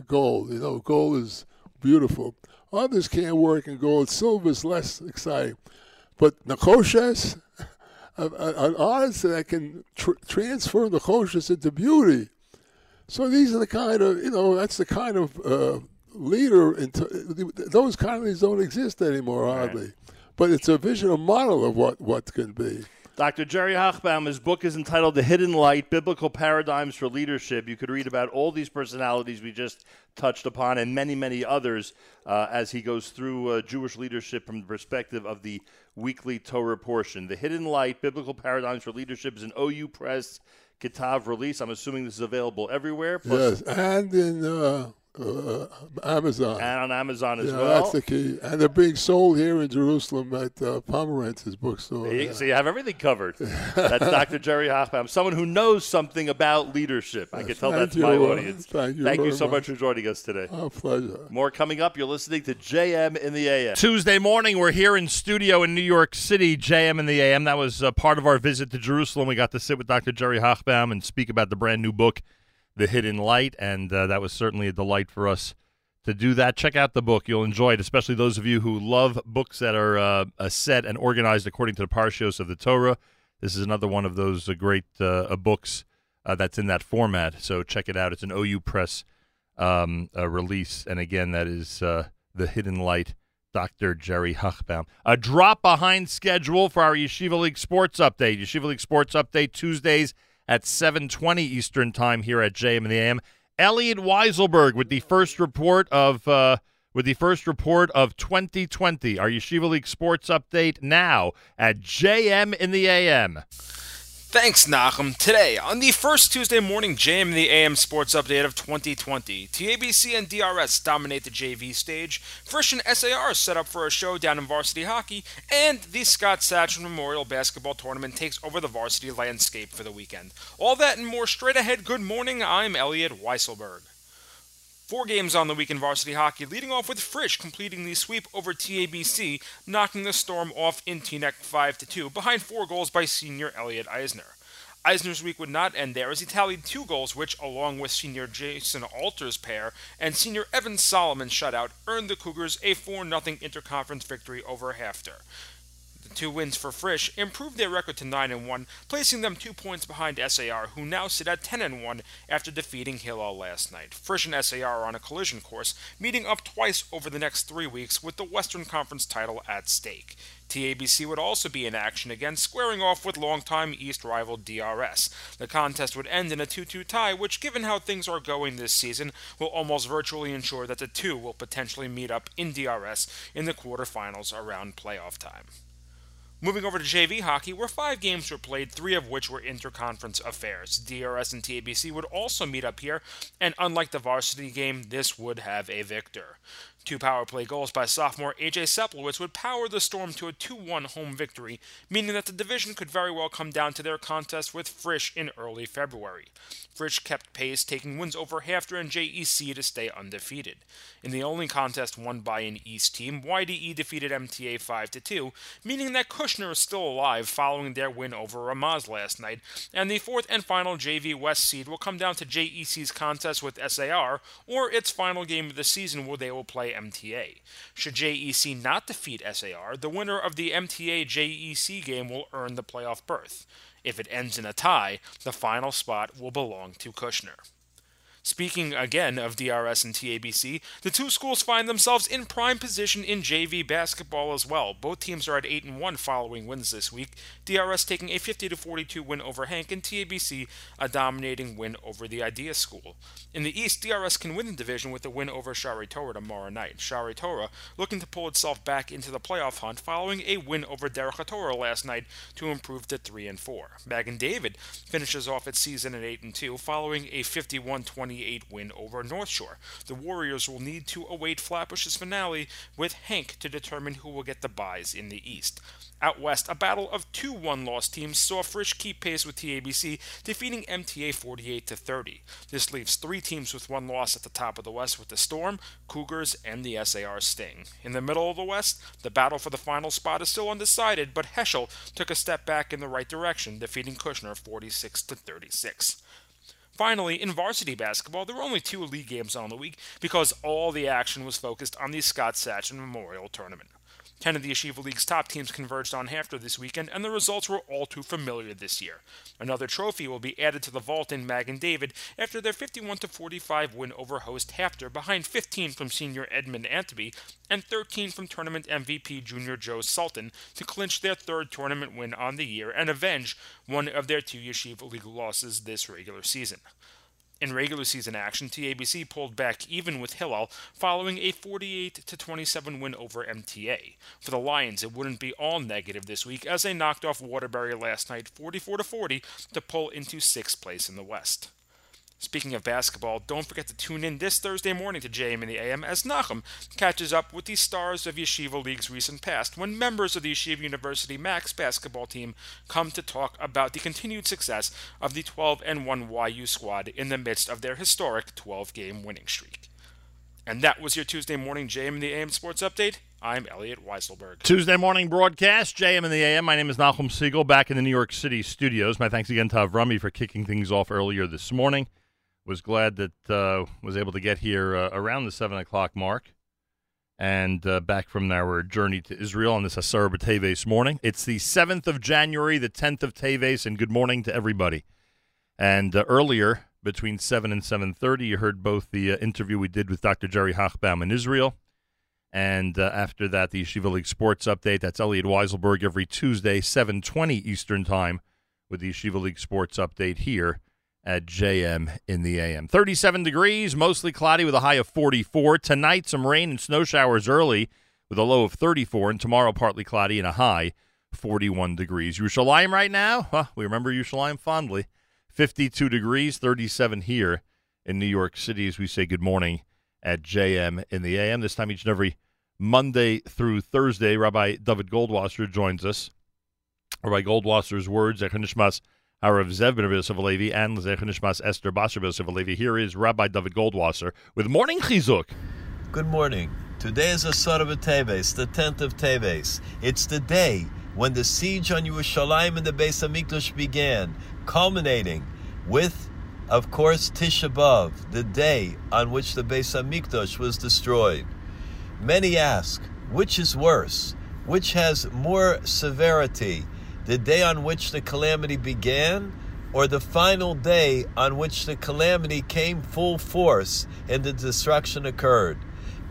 gold. You know, gold is beautiful. Others can't work in gold. Silver is less exciting. But Nachoshes, an artist that can transform the Choshes into beauty. So these are the kind of, that's the kind of... leader, those companies don't exist anymore, hardly. Right. But it's a vision, a model of what can be. Dr. Jerry Hochbaum, his book is entitled The Hidden Light, Biblical Paradigms for Leadership. You could read about all these personalities we just touched upon and many, many others as he goes through Jewish leadership from the perspective of the weekly Torah portion. The Hidden Light, Biblical Paradigms for Leadership is an OU Press Kitav release. I'm assuming this is available everywhere. Plus yes, and in... Amazon. And on Amazon as well. That's the key. And they're being sold here in Jerusalem at Pomerantz's bookstore. So you have everything covered. That's Dr. Jerry Hochbaum, someone who knows something about leadership. Yes, I can tell that's my audience. Thank you so much for joining us today. Our pleasure. More coming up. You're listening to JM in the AM. Tuesday morning, we're here in studio in New York City, JM in the AM. That was part of our visit to Jerusalem. We got to sit with Dr. Jerry Hochbaum and speak about the brand new book, The Hidden Light, and that was certainly a delight for us to do that. Check out the book. You'll enjoy it, especially those of you who love books that are set and organized according to the parashos of the Torah. This is another one of those great books that's in that format, so check it out. It's an OU Press release, and again, that is The Hidden Light, Dr. Jerry Hochbaum. A drop behind schedule for our Yeshiva League Sports Update. Yeshiva League Sports Update, Tuesdays at 7:20 Eastern Time here at JM and the AM. Elliot Weiselberg with the first report of 2020. Our Yeshiva League Sports Update now at JM in the AM. Thanks, Nachum. Today, on the first Tuesday morning JM in the AM Sports Update of 2020, TABC and DRS dominate the JV stage, Frisch and SAR set up for a showdown in varsity hockey, and the Scott Satchin Memorial Basketball Tournament takes over the varsity landscape for the weekend. All that and more straight ahead. Good morning, I'm Elliot Weiselberg. 4 games on the week in varsity hockey, leading off with Frisch completing the sweep over TABC, knocking the Storm off in Teaneck 5-2, behind 4 goals by senior Elliot Eisner. Eisner's week would not end there, as he tallied 2 goals, which, along with senior Jason Alter's pair and senior Evan Solomon's shutout, earned the Cougars a 4-0 interconference victory over Hafter. The 2 wins for Frisch improved their record to 9-1, placing them 2 points behind SAR, who now sit at 10-1 after defeating Hillel last night. Frisch and SAR are on a collision course, meeting up twice over the next 3 weeks with the Western Conference title at stake. TABC would also be in action again, squaring off with longtime East rival DRS. The contest would end in a 2-2 tie, which, given how things are going this season, will almost virtually ensure that the two will potentially meet up in DRS in the quarterfinals around playoff time. Moving over to JV hockey, where 5 games were played, 3 of which were interconference affairs. DRS and TABC would also meet up here, and unlike the varsity game, this would have a victor. 2 power play goals by sophomore A.J. Seplowitz would power the Storm to a 2-1 home victory, meaning that the division could very well come down to their contest with Frisch in early February. Frisch kept pace, taking wins over Hafter and JEC to stay undefeated. In the only contest won by an East team, YDE defeated MTA 5-2, meaning that Kushner is still alive following their win over Ramaz last night, and the 4th and final JV West seed will come down to JEC's contest with SAR, or its final game of the season where they will play MTA. Should JEC not defeat SAR, the winner of the MTA-JEC game will earn the playoff berth. If it ends in a tie, the final spot will belong to Kushner. Speaking again of DRS and TABC, the two schools find themselves in prime position in JV basketball as well. Both teams are at 8-1 following wins this week, DRS taking a 50-42 win over Hank and TABC a dominating win over the Idea School. In the East, DRS can win the division with a win over Shaare Torah tomorrow night. Shaare Torah looking to pull itself back into the playoff hunt following a win over Derech HaTorah last night to improve to 3-4. Mag and David finishes off its season at 8-2 following a 51-20 win over North Shore. The Warriors will need to await Flatbush's finale with Hank to determine who will get the byes in the East. Out West, a battle of 2 one-loss teams saw Frisch keep pace with TABC, defeating MTA 48-30. This leaves 3 teams with one loss at the top of the West with the Storm, Cougars, and the SAR Sting. In the middle of the West, the battle for the final spot is still undecided, but Heschel took a step back in the right direction, defeating Kushner 46-36. Finally, in varsity basketball, there were only 2 league games on the week because all the action was focused on the Scott Satchin Memorial Tournament. 10 of the Yeshiva League's top teams converged on Hafter this weekend, and the results were all too familiar this year. Another trophy will be added to the vault in Mag and David after their 51-45 win over host Hafter, behind 15 from senior Edmund Anteby and 13 from tournament MVP junior Joe Sultan to clinch their 3rd tournament win on the year and avenge one of their 2 Yeshiva League losses this regular season. In regular season action, TABC pulled back even with Hillel following a 48-27 win over MTA. For the Lions, it wouldn't be all negative this week as they knocked off Waterbury last night 44-40 to pull into 6th place in the West. Speaking of basketball, don't forget to tune in this Thursday morning to JM in the AM as Nachum catches up with the stars of Yeshiva League's recent past when members of the Yeshiva University Max basketball team come to talk about the continued success of the 12-1 YU squad in the midst of their historic 12-game winning streak. And that was your Tuesday morning JM in the AM Sports Update. I'm Elliot Weiselberg. Tuesday morning broadcast, JM in the AM. My name is Nachum Siegel, back in the New York City studios. My thanks again to Avremi for kicking things off earlier this morning. Was glad that was able to get here around the 7 o'clock mark and back from our journey to Israel on this Asar B'Teves morning. It's the 7th of January, the 10th of Teves, and good morning to everybody. And earlier, between 7 and 7:30, you heard both the interview we did with Dr. Jerry Hochbaum in Israel, and after that, the Yeshiva League Sports Update. That's Elliot Weiselberg every Tuesday, 7:20 Eastern Time, with the Yeshiva League Sports Update here at JM in the AM. 37 degrees, mostly cloudy with a high of 44. Tonight, some rain and snow showers early with a low of 34. And tomorrow, partly cloudy and a high 41 degrees. Yerushalayim right now, we remember Yerushalayim fondly. 52 degrees, 37 here in New York City as we say good morning at JM in the AM. This time each and every Monday through Thursday, Rabbi David Goldwasser joins us. Rabbi Goldwasser's words, Zecher Nishmas Harav Zev ben Rabbi Yosef Alevi and Zecher Nishmas Esther Bas Rabbi Yosef Alevi. Here is Rabbi David Goldwasser with Morning Chizuk. Good morning. Today is Asar B'Teves, the 10th of Teves. It's the day when the siege on Yerushalayim and the Beis HaMikdash began, culminating with, of course, Tisha B'Av, the day on which the Beis HaMikdash was destroyed. Many ask, which is worse? Which has more severity? The day on which the calamity began, or the final day on which the calamity came full force and the destruction occurred?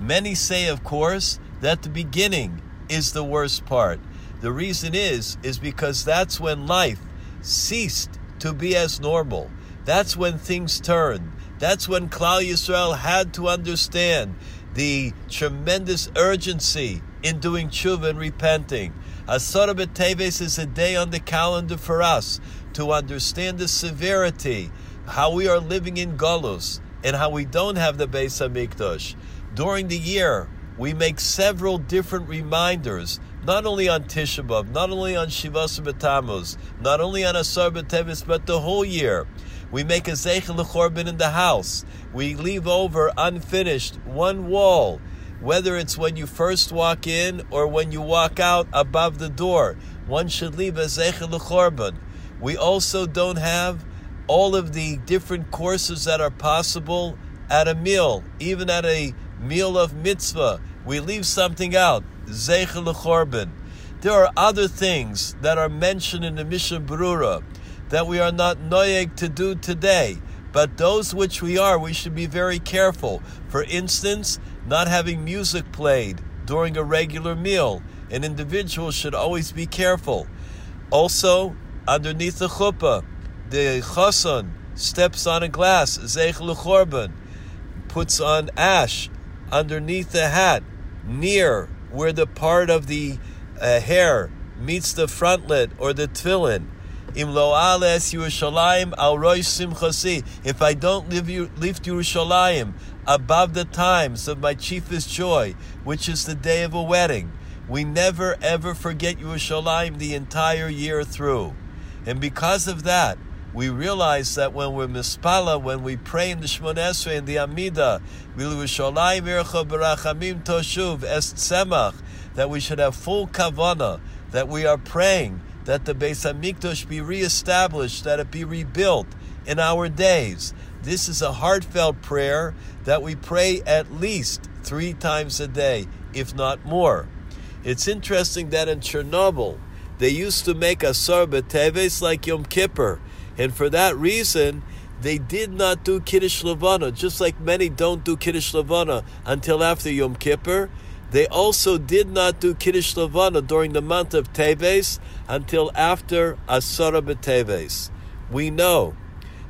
Many say, of course, that the beginning is the worst part. The reason is because that's when life ceased to be as normal. That's when things turned. That's when Klal Yisrael had to understand the tremendous urgency in doing tshuva and repenting. Asar B'Teves is a day on the calendar for us to understand the severity, how we are living in Golus, and how we don't have the Beis HaMikdash. During the year, we make several different reminders, not only on Tisha B'Av, not only on Shivas B'Tammuz, not only on Asar B'Teves, but the whole year. We make a Zeichel L'Chorban in the house. We leave over unfinished one wall, whether it's when you first walk in or when you walk out above the door. One should leave a Zeichel L'Chorban. We also don't have all of the different courses that are possible at a meal. Even at a meal of mitzvah, we leave something out. Zeichel L'Chorban. There are other things that are mentioned in the Mishnah Berurah that we are not noyeg to do today, but those which we are, we should be very careful. For instance, not having music played during a regular meal. An individual should always be careful. Also, underneath the chuppah, the choson steps on a glass, Zeichel L'Chorban, puts on ash underneath the hat, near where the part of the hair meets the frontlet or the tefillin. Im lo ales Yerushalayim al rosh simchasi. If I don't lift Yerushalayim above the times of my chiefest joy, which is the day of a wedding, we never ever forget Yerushalayim the entire year through. And because of that, we realize that when we're mispala, when we pray in the Shmoneh Esrei and the Amidah, Yerushalayim ircha berachamim toshuv es tzemach, that we should have full kavanah, that we are praying that the Beis HaMikdash be reestablished, that it be rebuilt in our days. This is a heartfelt prayer that we pray at least 3 times a day, if not more. It's interesting that in Chernobyl, they used to make Asar B'Teves like Yom Kippur, and for that reason, they did not do Kiddush Levana, just like many don't do Kiddush Levana until after Yom Kippur. They also did not do Kiddush Levana during the month of Teves until after Asar B'Teves. We know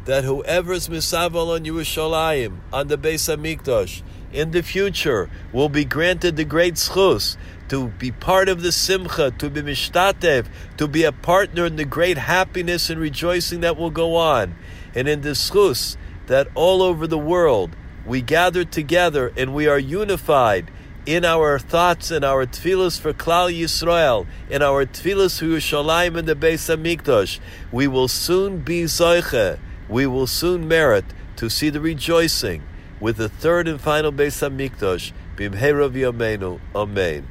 that whoever is misaval on Yerushalayim, on the Beis HaMikdash, in the future will be granted the great zchus to be part of the simcha, to be mishtatev, to be a partner in the great happiness and rejoicing that will go on. And in the zchus that all over the world we gather together and we are unified in our thoughts and our tefillas for Klal Yisrael, in our tefillas for Yerushalayim and the Beis HaMikdash. We will soon be zoiche, we will soon merit to see the rejoicing with the third and final Beis HaMikdash. Bimheira v'yameinu, amen.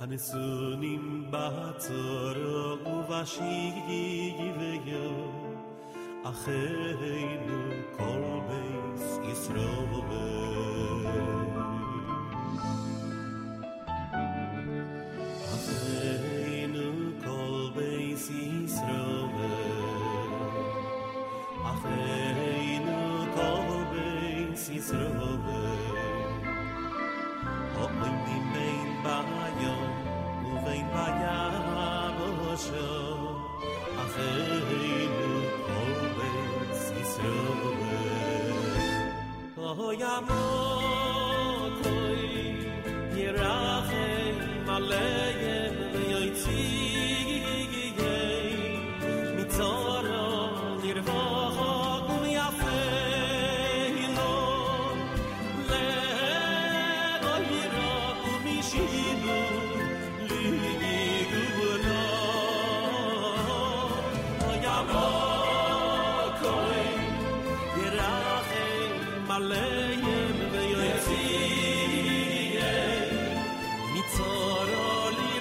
Hanisunim batzoro uvashigi veyo acheinu kolbeis Yisroel acheinu kolbeis Yisroel acheinu kolbeis Yisroel. Oin di mein bayo, uvein bayabo sho, acheinu kol beis Yisroel. O yamot oy, yirachem aleichem v'yotzigei, mitzoro nirvocho. Aleyem ve'yotziyeh mitzoroli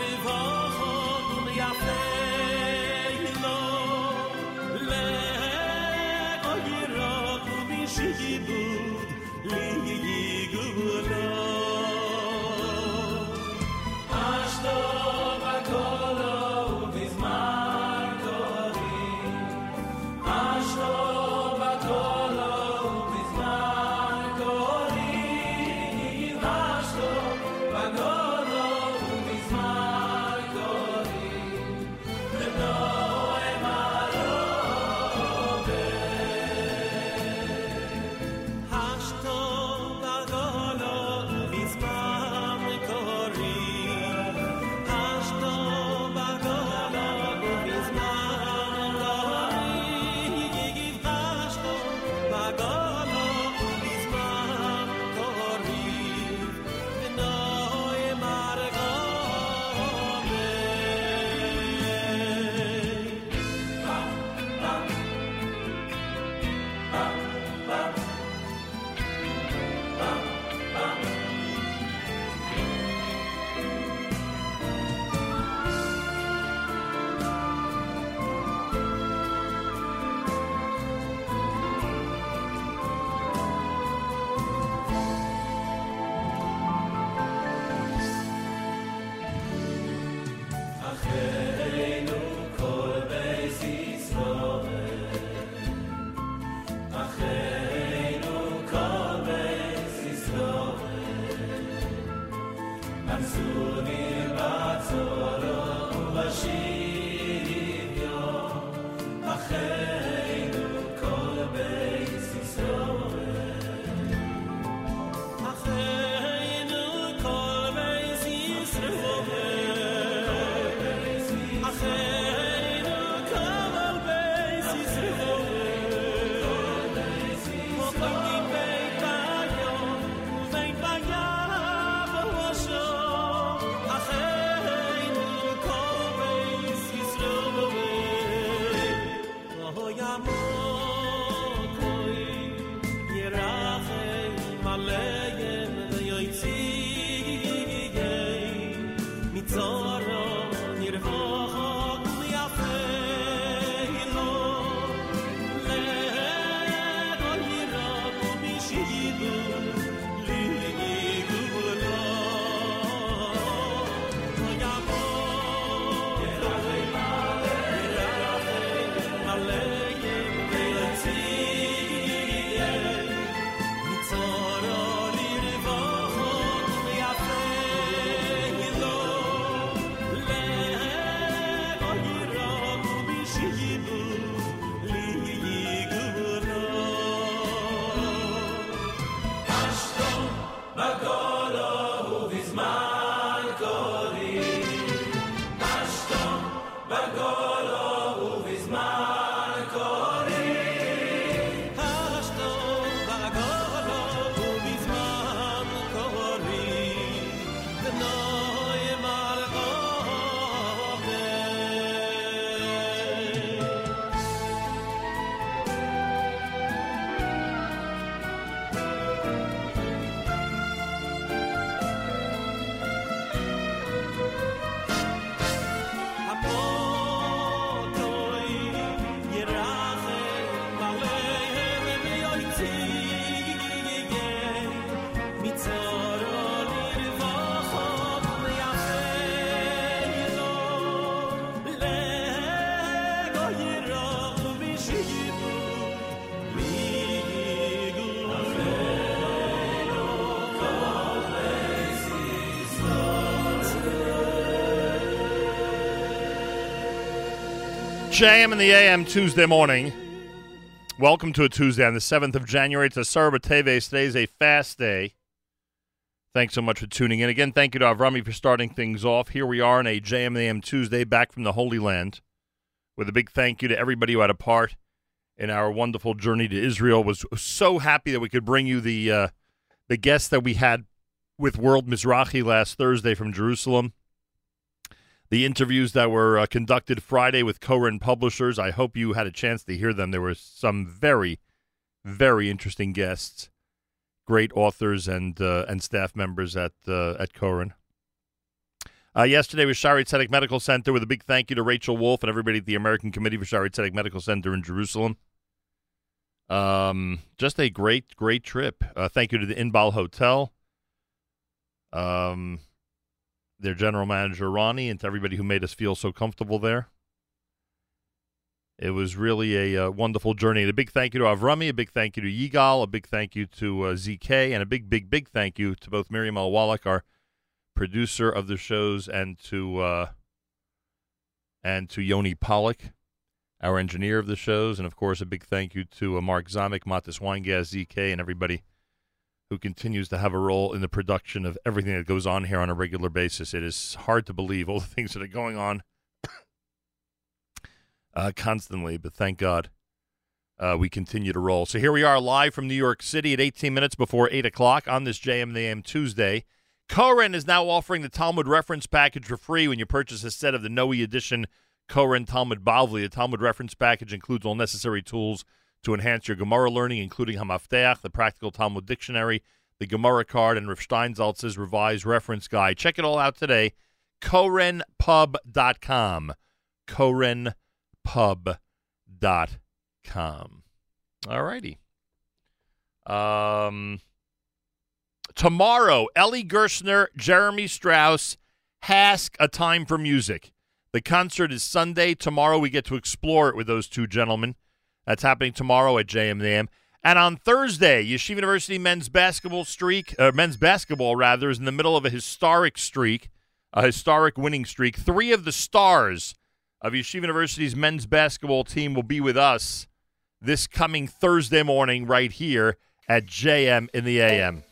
JM in the AM Tuesday morning. Welcome to a Tuesday on the 7th of January. It's a Asara B'Teves. Today's a fast day. Thanks so much for tuning in. Again, thank you to Avrami for starting things off. Here we are on a JM in the AM Tuesday back from the Holy Land with a big thank you to everybody who had a part in our wonderful journey to Israel. Was so happy that we could bring you the guests that we had with World Mizrahi last Thursday from Jerusalem. The interviews that were conducted Friday with Koren Publishers, I hope you had a chance to hear them. There were some very, very interesting guests, great authors and staff members at Koren. Yesterday was Shaare Zedek Medical Center with a big thank you to Rachel Wolf and everybody at the American Committee for Shaare Zedek Medical Center in Jerusalem. Just a great, great trip. Thank you to the Inbal Hotel. Their general manager, Ronnie, and to everybody who made us feel so comfortable there. It was really a wonderful journey. And a big thank you to Avrami, a big thank you to Yigal, a big thank you to ZK, and a big, big, big thank you to both Miriam L'Wallach, our producer of the shows, and to Yoni Pollock, our engineer of the shows. And, of course, a big thank you to Mark Zamek, Matis Weingast, ZK, and everybody who continues to have a role in the production of everything that goes on here on a regular basis. It is hard to believe all the things that are going on constantly, but thank God we continue to roll. So here we are live from New York City at 18 minutes before 8 o'clock on this JM and the AM Tuesday. Koren is now offering the Talmud reference package for free when you purchase a set of the Noe edition Koren Talmud Bavli. The Talmud reference package includes all necessary tools to enhance your Gemara learning, including Hamafteach, the Practical Talmud Dictionary, the Gemara Card, and Rav Steinsaltz's Revised Reference Guide. Check it all out today. KorenPub.com. KorenPub.com. All righty. Tomorrow, Ellie Gerstner, Jeremy Strauss, HASC, A Time for Music. The concert is Sunday. Tomorrow we get to explore it with those two gentlemen. That's happening tomorrow at JMAM. And on Thursday, Yeshiva University men's basketball is in the middle of a historic winning streak. Three of the stars of Yeshiva University's men's basketball team will be with us this coming Thursday morning right here at JM in the AM.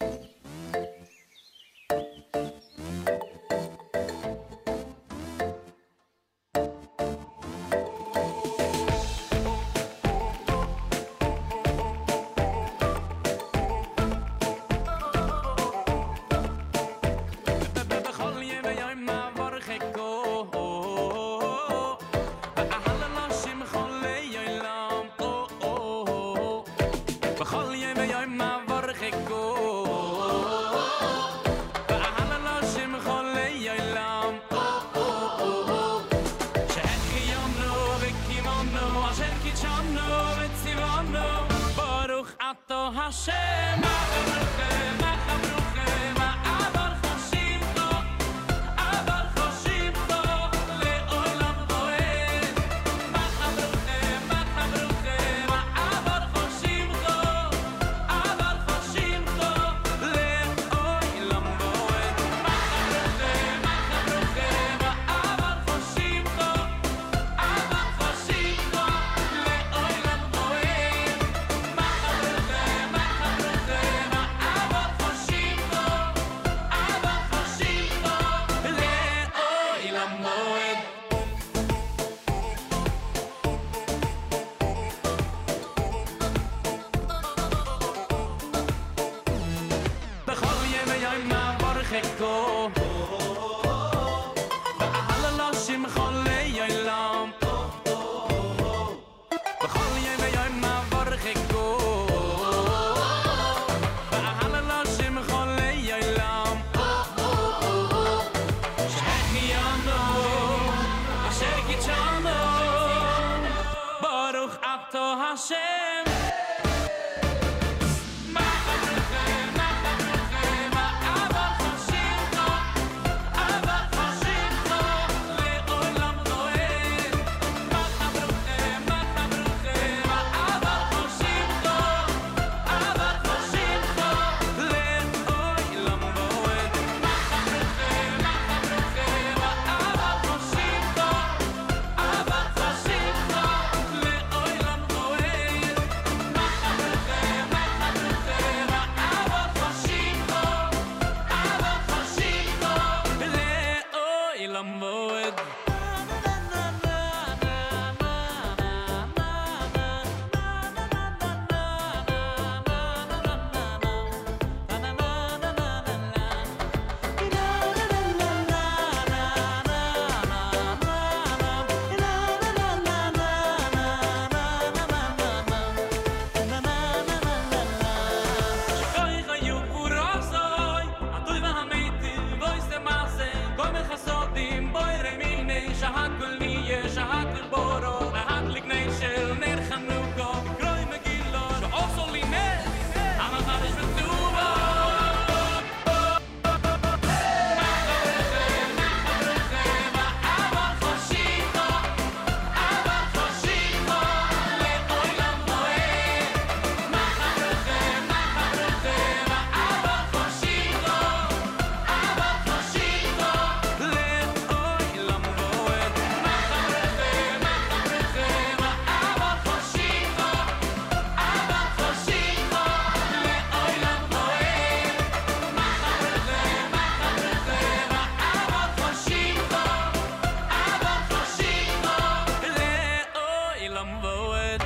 poet.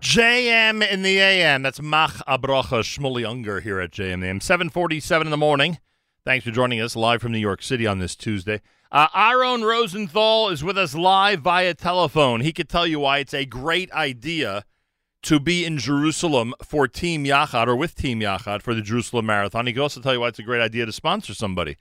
JM in the AM. That's Mach Abrocha. Shmuley Unger here at JM in the AM. 7:47 in the morning. Thanks for joining us live from New York City on this Tuesday. Our own Rosenthal is with us live via telephone. He could tell you why it's a great idea to be in Jerusalem for Team Yachad, or with Team Yachad, for the Jerusalem Marathon. He could also tell you why it's a great idea to sponsor somebody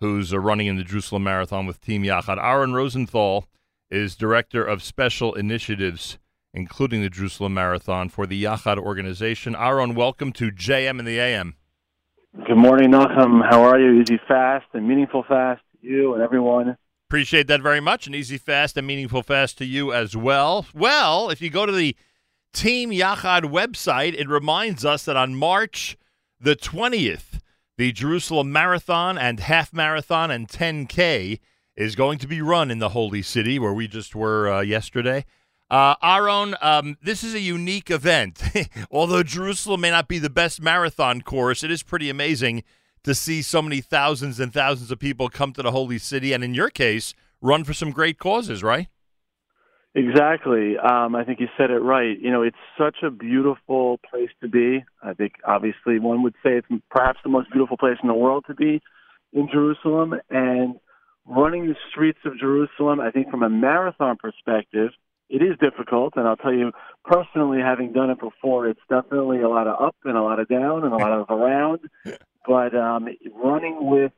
who's running in the Jerusalem Marathon with Team Yachad. Aaron Rosenthal is Director of Special Initiatives, including the Jerusalem Marathon, for the Yachad organization. Aaron, welcome to JM and the AM. Good morning, Nachum. How are you? Easy, fast, and meaningful fast to you and everyone. Appreciate that very much. An easy, fast, and meaningful fast to you as well. Well, if you go to the Team Yachad website, it reminds us that on March the 20th, the Jerusalem Marathon and Half Marathon and 10K is going to be run in the Holy City, where we just were yesterday. Aaron, this is a unique event. Although Jerusalem may not be the best marathon course, it is pretty amazing to see so many thousands and thousands of people come to the Holy City, and in your case, run for some great causes, right? Exactly. I think you said it right. You know, it's such a beautiful place to be. I think, obviously, one would say it's perhaps the most beautiful place in the world to be in Jerusalem. And running the streets of Jerusalem, I think from a marathon perspective, it is difficult. And I'll tell you, personally, having done it before, it's definitely a lot of up and a lot of down and a lot of around. But running with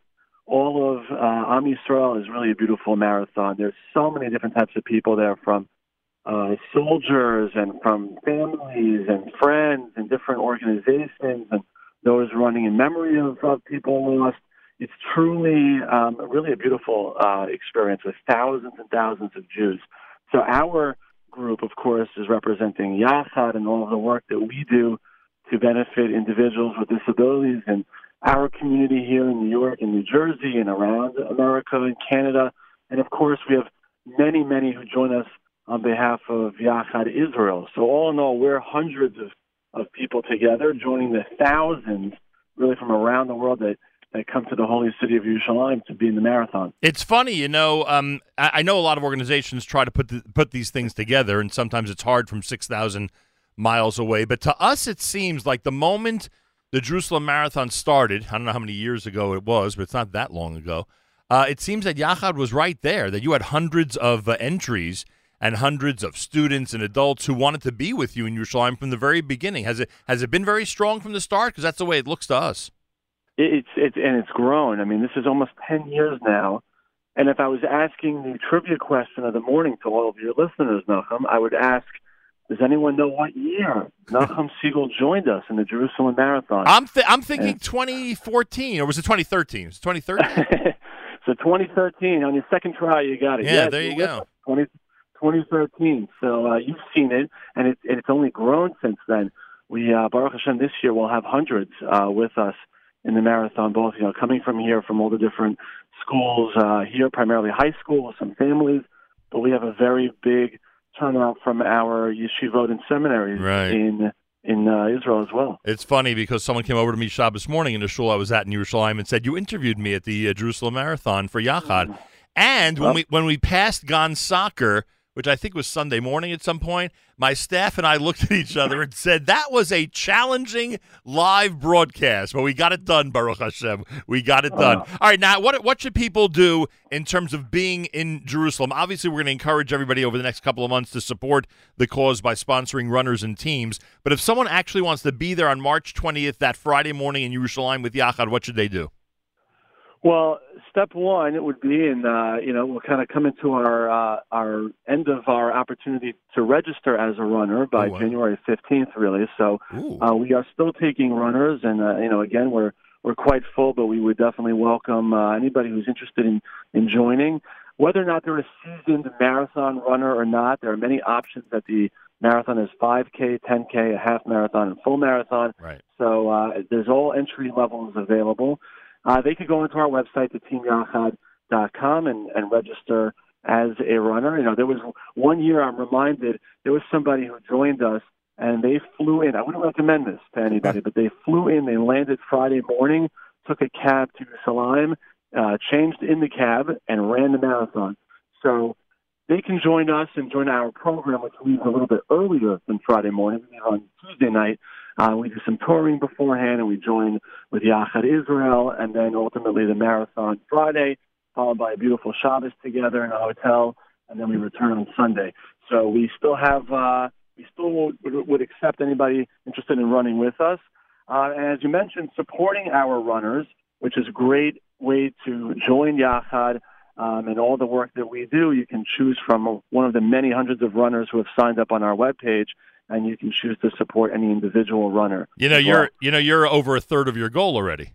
all of Am Yisrael is really a beautiful marathon. There's so many different types of people there, from soldiers and from families and friends and different organizations and those running in memory of people lost. It's truly really a beautiful experience with thousands and thousands of Jews. So our group, of course, is representing Yachad and all of the work that we do to benefit individuals with disabilities and our community here in New York and New Jersey and around America and Canada. And, of course, we have many, many who join us on behalf of Yachad Israel. So all in all, we're hundreds of people together joining the thousands really from around the world that come to the holy city of Yerushalayim to be in the marathon. It's funny, you know, I know a lot of organizations try to put these things together, and sometimes it's hard from 6,000 miles away. But to us, it seems like the moment the Jerusalem Marathon started, I don't know how many years ago it was, but it's not that long ago, it seems that Yachad was right there, that you had hundreds of entries and hundreds of students and adults who wanted to be with you in Yerushalayim from the very beginning. Has it been very strong from the start? Because that's the way it looks to us. It's grown. I mean, this is almost 10 years now. And if I was asking the trivia question of the morning to all of your listeners, Nachum, I would ask, does anyone know what year Nachum Segal joined us in the Jerusalem Marathon? I'm thinking 2014, or was it 2013? It was 2013. So 2013, on your second try, you got it. Yeah, yes, there you go. 2013. So you've seen it, and it's only grown since then. We, Baruch Hashem, this year we'll have hundreds with us in the marathon, both, you know, coming from here, from all the different schools here, primarily high school with some families, but we have a very big turnout from our yeshivot and seminaries in Israel as well. It's funny because someone came over to me Shabbos morning in the shul I was at in Yerushalayim and said, you interviewed me at the Jerusalem Marathon for Yachad. And when we passed Gan Soccer, which I think was Sunday morning at some point, my staff and I looked at each other and said, that was a challenging live broadcast, but we got it done, Baruch Hashem. We got it done. All right, now, what should people do in terms of being in Jerusalem? Obviously, we're going to encourage everybody over the next couple of months to support the cause by sponsoring runners and teams, but if someone actually wants to be there on March 20th, that Friday morning in Yerushalayim with Yachad, what should they do? Well, step one, it would be, and we'll kind of come into our end of our opportunity to register as a runner by January 15th, really. So we are still taking runners, and again, we're quite full, but we would definitely welcome anybody who's interested in joining. Whether or not they're a seasoned marathon runner or not, there are many options at the marathon. There's 5K, 10K, a half marathon, and full marathon. Right. So there's all entry levels available. They could go into our website, the TeamYachad.com, and register as a runner. You know, there was one year, I'm reminded, there was somebody who joined us, and they flew in. I wouldn't recommend this to anybody, but they flew in. They landed Friday morning, took a cab to Yerushalayim, changed in the cab, and ran the marathon. So they can join us and join our program, which leaves a little bit earlier than Friday morning. We leave on Tuesday night. We do some touring beforehand, and we join with Yachad Israel, and then ultimately the marathon Friday, followed by a beautiful Shabbos together in a hotel, and then we return on Sunday. So we still have, we still would accept anybody interested in running with us. And as you mentioned, supporting our runners, which is a great way to join Yachad and all the work that we do. You can choose from one of the many hundreds of runners who have signed up on our webpage, and you can choose to support any individual runner. You're over a third of your goal already.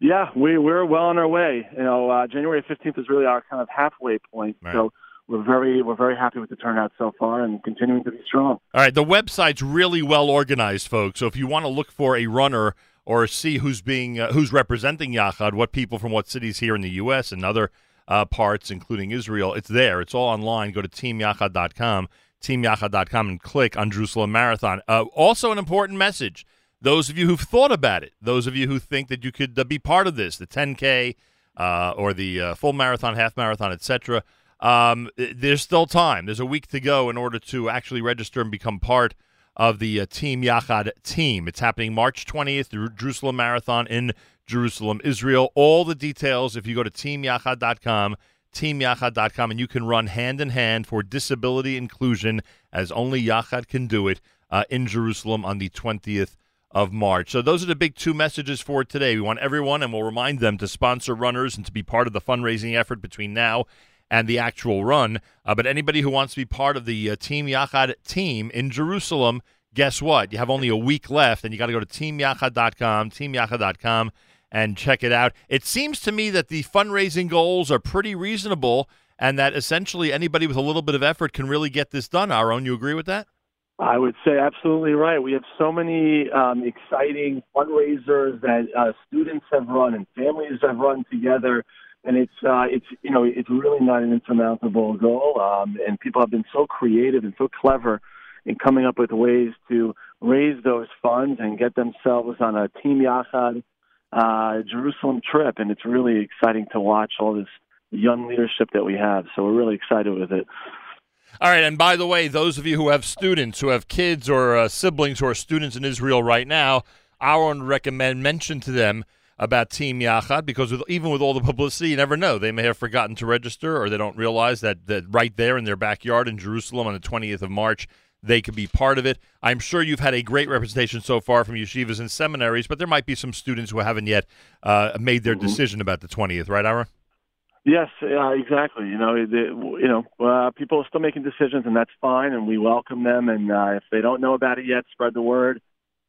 Yeah, we're well on our way. January 15th is really our kind of halfway point. Right. So we're very happy with the turnout so far and continuing to be strong. All right, the website's really well organized, folks. So if you want to look for a runner or see who's being who's representing Yachad, what people from what cities here in the U.S. and other parts, including Israel, it's there. It's all online. Go to teamyachad.com, teamyachad.com, and click on Jerusalem Marathon. Also an important message, those of you who've thought about it, those of you who think that you could be part of this, the 10K or the full marathon, half marathon, etc., there's still time. There's a week to go in order to actually register and become part of the Team Yachad team. It's happening March 20th, the Jerusalem Marathon in Jerusalem, Israel. All the details, if you go to teamyachad.com, teamyachad.com, and you can run hand-in-hand for disability inclusion, as only Yachad can do it, in Jerusalem on the 20th of March. So those are the big two messages for today. We want everyone, and we'll remind them, to sponsor runners and to be part of the fundraising effort between now and the actual run. But anybody who wants to be part of the Team Yachad team in Jerusalem, guess what? You have only a week left, and you got to go to teamyachad.com, teamyachad.com, and check it out. It seems to me that the fundraising goals are pretty reasonable and that essentially anybody with a little bit of effort can really get this done. Aaron, you agree with that? I would say absolutely right. We have so many exciting fundraisers that students have run and families have run together. And it's really not an insurmountable goal. And people have been so creative and so clever in coming up with ways to raise those funds and get themselves on a Team Yachad Jerusalem trip. And it's really exciting to watch all this young leadership that we have. So we're really excited with it. All right, and by the way, those of you who have students, who have kids or siblings who are students in Israel right now, I would recommend mention to them about Team Yachad, because even with all the publicity, you never know. They may have forgotten to register, or they don't realize that right there in their backyard in Jerusalem on the 20th of March, they could be part of it. I'm sure you've had a great representation so far from yeshivas and seminaries, but there might be some students who haven't yet made their decision about the 20th, right, Ira? Yes, exactly. People are still making decisions, and that's fine, and we welcome them. And if they don't know about it yet, spread the word.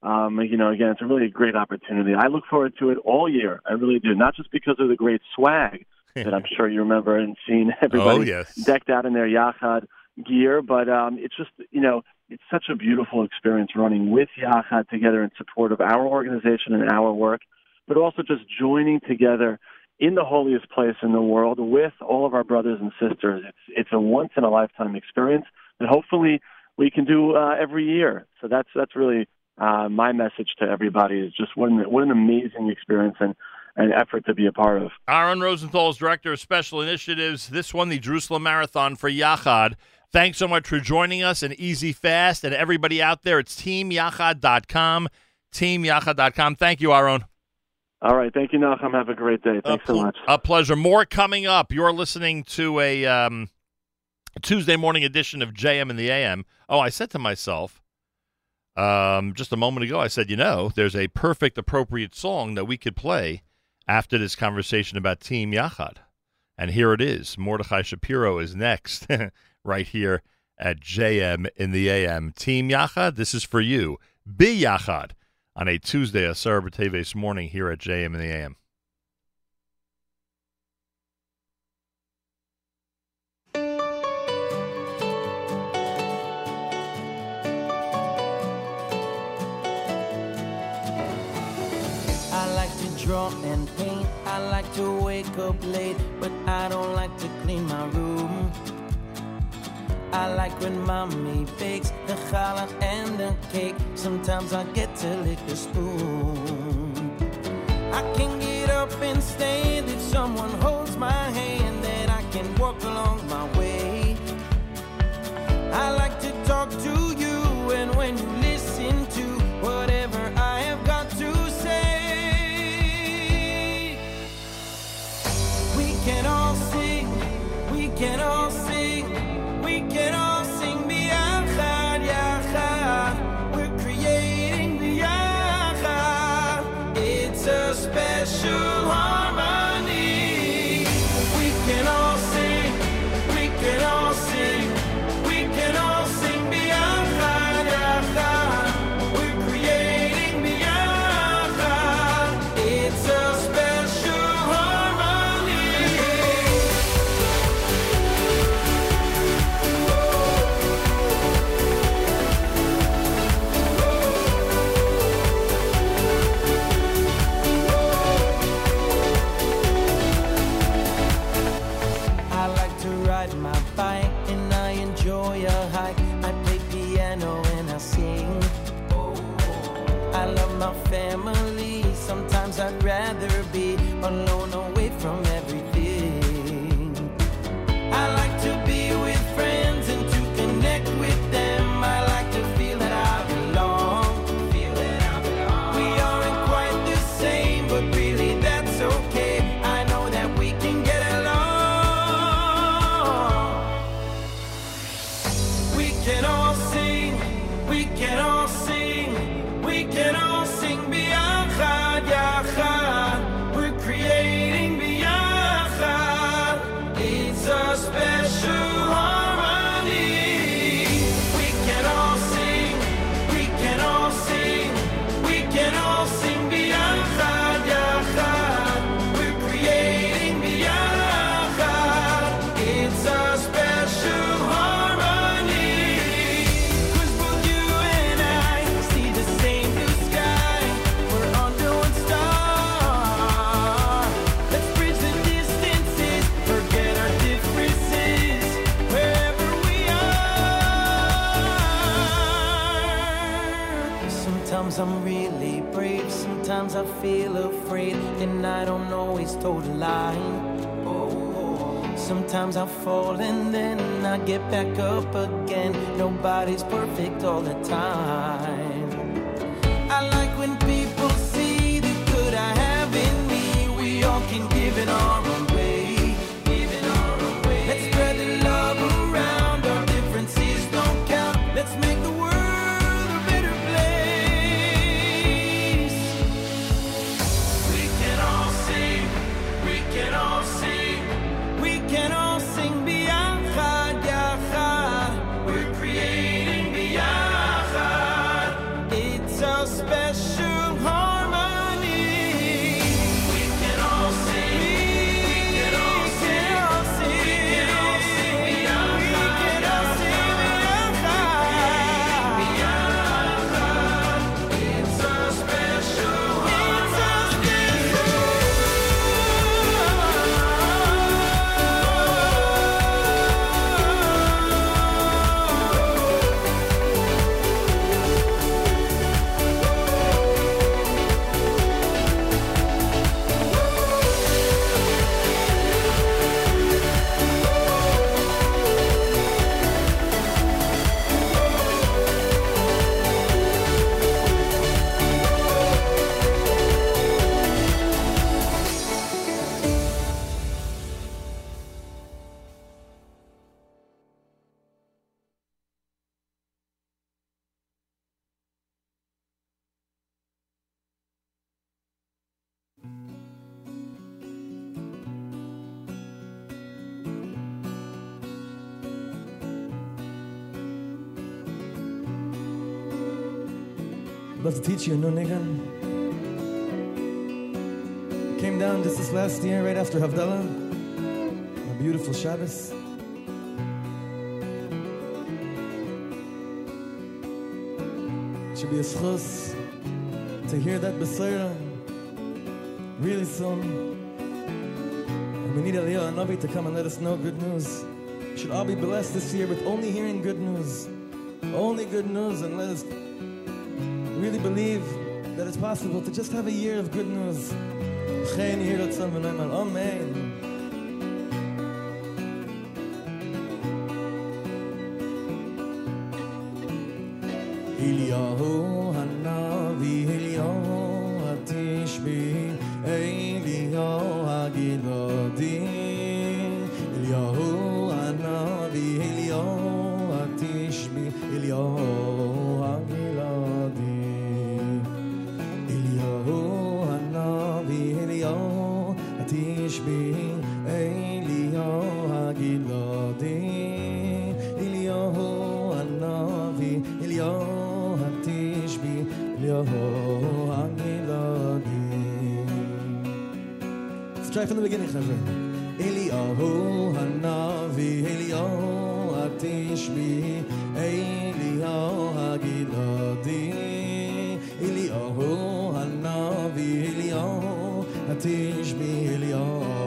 Again, it's a really great opportunity. I look forward to it all year. I really do. Not just because of the great swag that I'm sure you remember and seen everybody decked out in their Yachad gear, but it's just, it's such a beautiful experience running with Yachad together in support of our organization and our work, but also just joining together in the holiest place in the world with all of our brothers and sisters. It's a once-in-a-lifetime experience that hopefully we can do every year. So that's really my message to everybody is just what an amazing experience and effort to be a part of. Aaron Rosenthal's Director of Special Initiatives. This one, the Jerusalem Marathon for Yachad. Thanks so much for joining us, and Easy Fast, and everybody out there, it's teamyachad.com, teamyachad.com. Thank you, Aaron. All right. Thank you, Nachum. Have a great day. Thanks so much. A pleasure. More coming up. You're listening to a Tuesday morning edition of JM and the AM. Oh, I said to myself, just a moment ago, I said, there's a perfect, appropriate song that we could play after this conversation about Team Yachad. And here it is. Mordechai Shapiro is next right here at JM in the AM. Team Yachad, this is for you. Be Yachad on a Tuesday, a Shaare B'Teves morning here at JM in the AM. Draw and paint. I like to wake up late, but I don't like to clean my room. I like when mommy bakes the challah and the cake. Sometimes I get to lick the spoon. I can get up and stand if someone holds my hand, that I can walk along my way. enjoy a hike. I play piano and I sing. I love my family. Sometimes I'd rather be alone, away from everything. I like to be with friends and to connect with them. I like to feel that I belong. We aren't quite the same, but really that's okay. I know that we can get along. We can all sing. We can all sing. We can all sing. B'yachad, yachad. We're creating b'yachad. It's a special harmony. We can all sing. We can all sing. We can all sing b'yachad, yachad. We're creating b'yachad. It's a special harmony. 'Cause both you and I see the same blue sky. We're under one star. Let's bridge the distances, forget our differences, wherever we are. Sometimes I'm really brave, sometimes I feel afraid, and I don't always toe the line. Sometimes I fall and then I get back up again. Nobody's perfect all the time. I like when people see the good I have in me. We all can give it our own way. Give it our own way. Let's spread the love around. Our differences don't count. Let's make the world a better place. We can all sing. We can all sing. We can all sing b'yachad, yachad. We're creating b'yachad. It's a special harmony. We can all sing. We can all sing. We can all sing. We can all sing b'yachad. We can all sing b'yachad. B'yachad. It's a special harmony. About to teach you a new niggun. Came down just this last year, right after Havdalah, a beautiful Shabbos. It should be a schus to hear that Besorah really soon. And we need Eliyahu Hanavi to come and let us know good news. We should all be blessed this year with only hearing good news. Only good news, and let us really believe that it's possible to just have a year of good news. Amen. Eliyahu Hanavi, Eliyahu Hatishbi, Eliyahu Hagiladi. Eliyahu Hanavi, Eliyahu Hatishbi, Eliyahu Hagiladi. Tishbi Eliyahu Hagiladi, Eliyahu Hanavi, Eliyahu Hatishbi, Eliyahu Hagiladi. Let's try from the beginning, Chavre. Eliyahu Hanavi, Eliyahu Hatishbi, Eliyahu Hagiladi, Eliyahu Hanavi, Eliyahu Hatishbi, Eliyahu Hagiladi.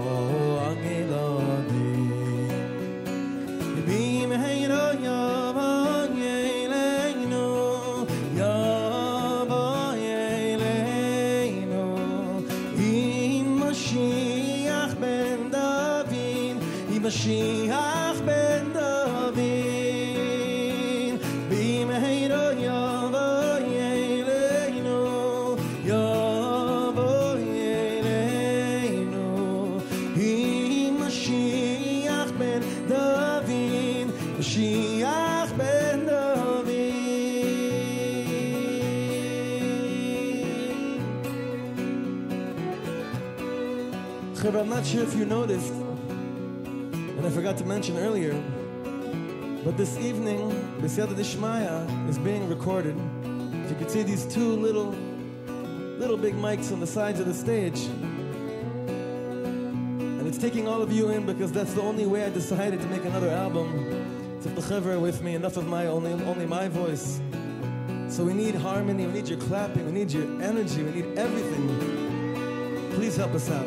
Chevra, I'm not sure if you noticed, and I forgot to mention earlier, but this evening, B'Siyata D'Shmaya is being recorded. If you can see these two little big mics on the sides of the stage. And it's taking all of you in because that's the only way I decided to make another album. It's if the Chevra are with me, enough of my only my voice. So we need harmony, we need your clapping, we need your energy, we need everything. Please help us out.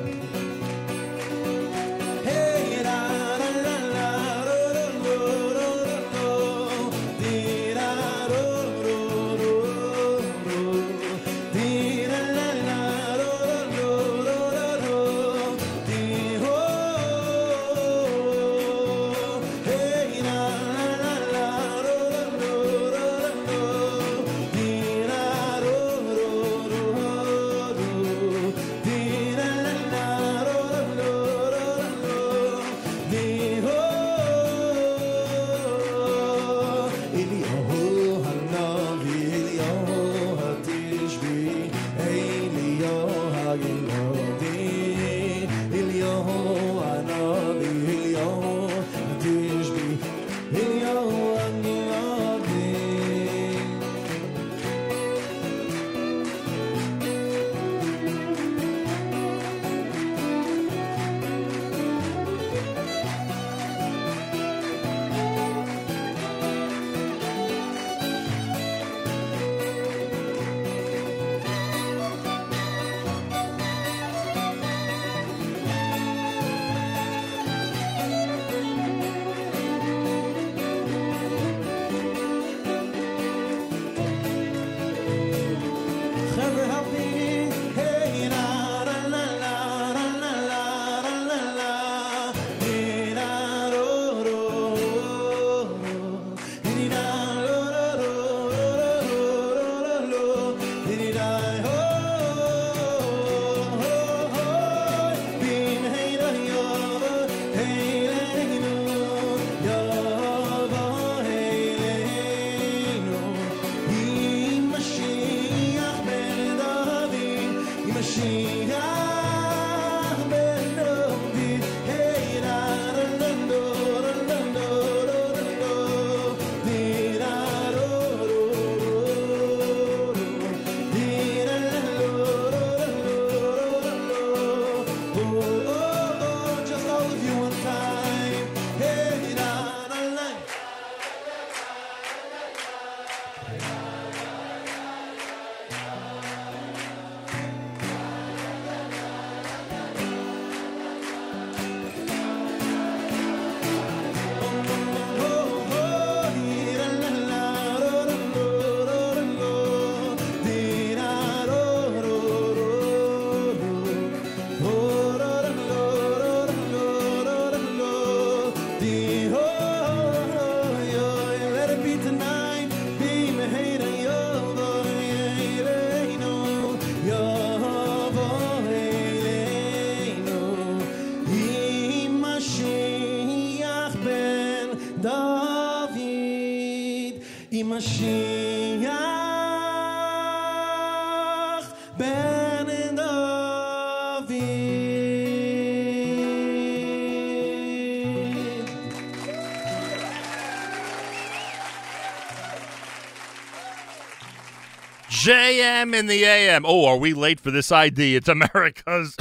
JM in the AM. Oh, are we late for this ID? It's America's,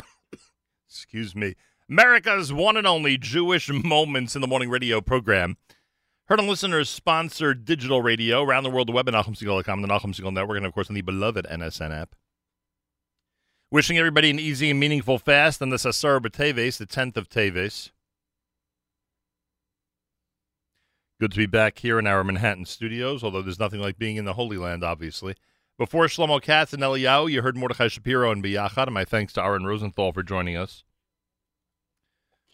excuse me, America's one and only Jewish Moments in the Morning radio program. Heard on listeners sponsored digital radio around the world, the web at NachumSegal.com, the Nachum Segal Network, and of course on the beloved NSN app. Wishing everybody an easy and meaningful fast on this Asar B'Teves, the 10th of Teves. Good to be back here in our Manhattan studios, although there's nothing like being in the Holy Land, obviously. Before Shlomo Katz and Eliyahu, you heard Mordechai Shapiro and B'Yachad, and my thanks to Aaron Rosenthal for joining us.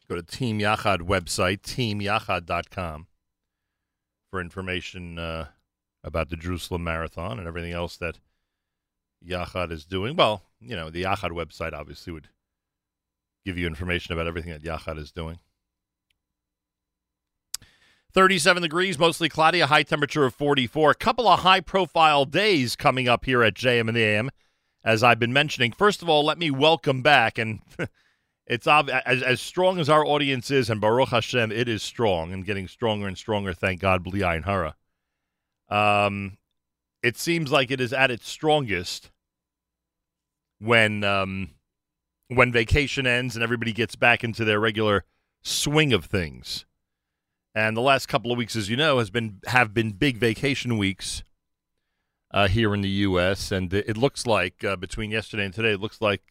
Go to Team Yachad website, TeamYachad.com, for information about the Jerusalem Marathon and everything else that Yachad is doing. Well, you know, the Yachad website obviously would give you information about everything that Yachad is doing. 37 degrees, mostly cloudy, a high temperature of 44. A couple of high-profile days coming up here at JM and the AM, as I've been mentioning. First of all, let me welcome back, and It's as strong as our audience is, and Baruch Hashem, it is strong and getting stronger and stronger, thank God, Bli Ayin Hara. It seems like it is at its strongest when vacation ends and everybody gets back into their regular swing of things. And the last couple of weeks, as you know, have been big vacation weeks here in the U.S. And it looks like between yesterday and today, it looks like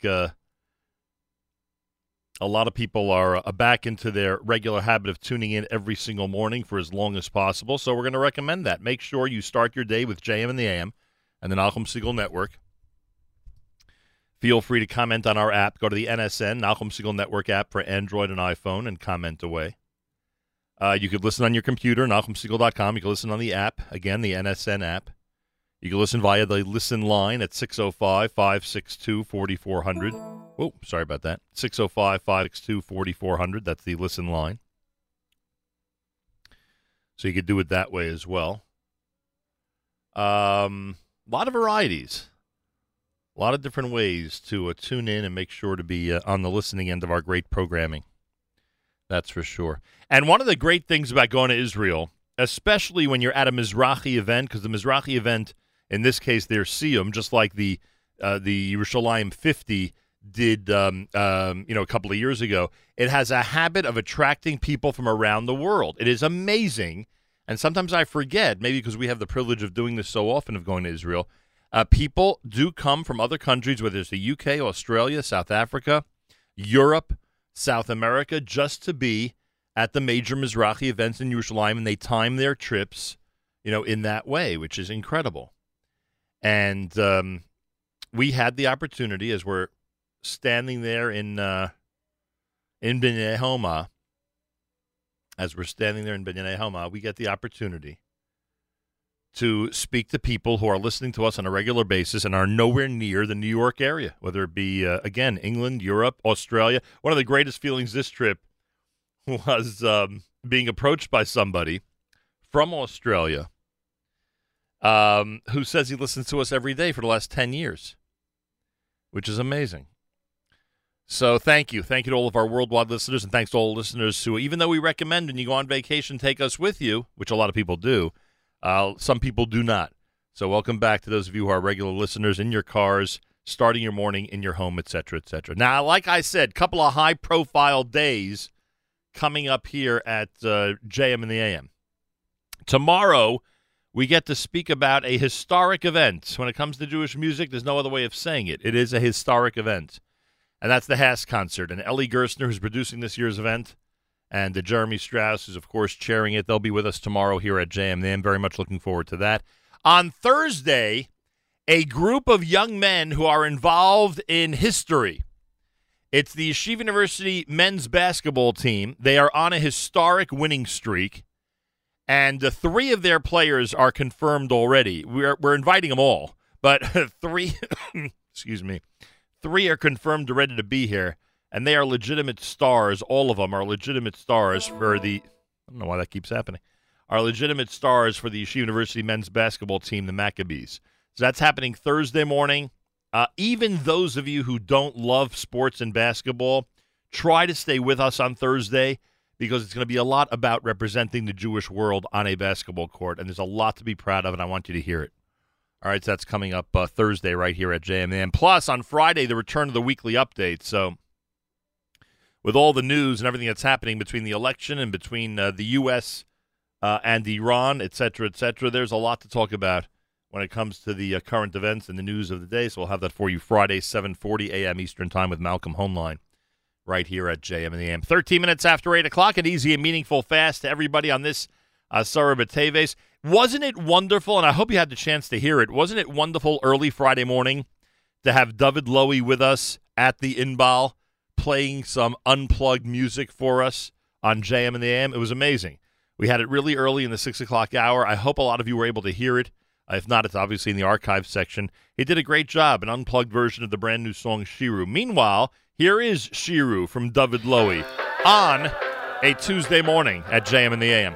a lot of people are back into their regular habit of tuning in every single morning for as long as possible. So we're going to recommend that. Make sure you start your day with JM and the AM and the Nachum Siegel Network. Feel free to comment on our app. Go to the NSN, Nachum Siegel Network app for Android and iPhone, and comment away. You could listen on your computer, NachumSegal.com. You can listen on the app, again, the NSN app. You can listen via the listen line at 605-562-4400. Oh, sorry about that. 605-562-4400. That's the listen line. So you could do it that way as well. A lot of varieties. A lot of different ways to tune in and make sure to be on the listening end of our great programming. That's for sure. And one of the great things about going to Israel, especially when you're at a Mizrahi event, because the Mizrahi event, in this case, they're Siyum, just like the Yerushalayim 50 did a couple of years ago. It has a habit of attracting people from around the world. It is amazing. And sometimes I forget, maybe because we have the privilege of doing this so often, of going to Israel. People do come from other countries, whether it's the UK, Australia, South Africa, Europe, South America, just to be at the major Mizrahi events in Yerushalayim, and they time their trips, in that way, which is incredible. And we had the opportunity, as we're standing there in Bnei Homa, we get the opportunity to speak to people who are listening to us on a regular basis and are nowhere near the New York area, whether it be, again, England, Europe, Australia. One of the greatest feelings this trip was being approached by somebody from Australia who says he listens to us every day for the last 10 years, which is amazing. So thank you. Thank you to all of our worldwide listeners, and thanks to all listeners who, even though we recommend when you go on vacation, take us with you, which a lot of people do. Some people do not. So welcome back to those of you who are regular listeners in your cars, starting your morning in your home, et cetera, et cetera. Now, like I said, couple of high-profile days coming up here at JM and the AM. Tomorrow, we get to speak about a historic event. When it comes to Jewish music, there's no other way of saying it. It is a historic event, and that's the HASC concert. And Ellie Gerstner, who's producing this year's event, and Jeremy Strauss is, of course, chairing it. They'll be with us tomorrow here at JM. I'm very much looking forward to that. On Thursday, a group of young men who are involved in history. It's the Yeshiva University men's basketball team. They are on a historic winning streak, and three of their players are confirmed already. We're inviting them all, but three are confirmed ready to be here. And they are legitimate stars. All of them are legitimate stars for the... I don't know why that keeps happening. Are legitimate stars for the Yeshiva University men's basketball team, the Maccabees. So that's happening Thursday morning. Even those of you who don't love sports and basketball, try to stay with us on Thursday, because it's going to be a lot about representing the Jewish world on a basketball court. And there's a lot to be proud of, and I want you to hear it. All right, so that's coming up Thursday right here at JMN. Plus, on Friday, the return of the weekly update. So... with all the news and everything that's happening between the election and between the U.S. And Iran, et cetera, there's a lot to talk about when it comes to the current events and the news of the day. So we'll have that for you Friday, 7:40 a.m. Eastern Time with Malcolm Homeline right here at JM and the AM. 13 minutes after 8 o'clock, an easy and meaningful fast to everybody on this Asara B'Teves. Wasn't it wonderful, and I hope you had the chance to hear it, wasn't it wonderful early Friday morning to have David Lowy with us at the Inbal, playing some unplugged music for us on JM and the AM. It was amazing. We had it really early in the 6 o'clock hour. I hope a lot of you were able to hear it. If not, it's obviously in the archive section. He did a great job, an unplugged version of the brand new song Shiru. Meanwhile, here is Shiru from David Lowy on a Tuesday morning at JM and the AM.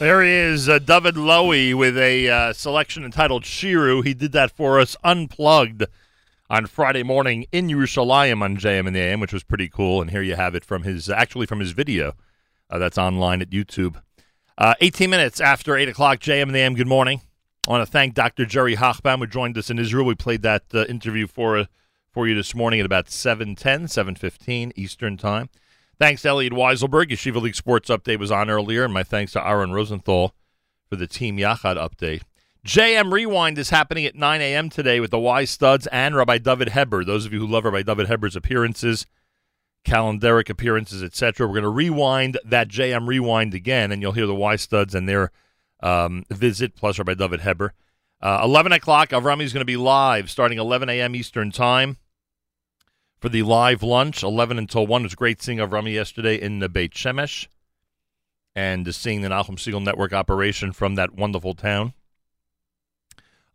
There he is, David Lowy with a selection entitled Shiru. He did that for us unplugged on Friday morning in Yerushalayim on JM and the AM, which was pretty cool. And here you have it from his, actually from his video that's online at YouTube. 18 minutes after 8 o'clock, JM and the AM, good morning. I want to thank Dr. Jerry Hochbaum, who joined us in Israel. We played that interview for you this morning at about 7:15 Eastern Time. Thanks to Elliot Weiselberg. Yeshiva League Sports Update was on earlier, and my thanks to Aaron Rosenthal for the Team Yachad update. JM Rewind is happening at 9 a.m. today with the Y Studs and Rabbi David Heber. Those of you who love Rabbi David Heber's appearances, calendaric appearances, etc., we're going to rewind that JM Rewind again, and you'll hear the Y Studs and their visit, plus Rabbi David Heber. 11 o'clock, Avrami is going to be live starting 11 a.m. Eastern Time for the live lunch, 11 until 1. It was great seeing Avrami yesterday in the Beit Shemesh and seeing the Nachum Siegel Network operation from that wonderful town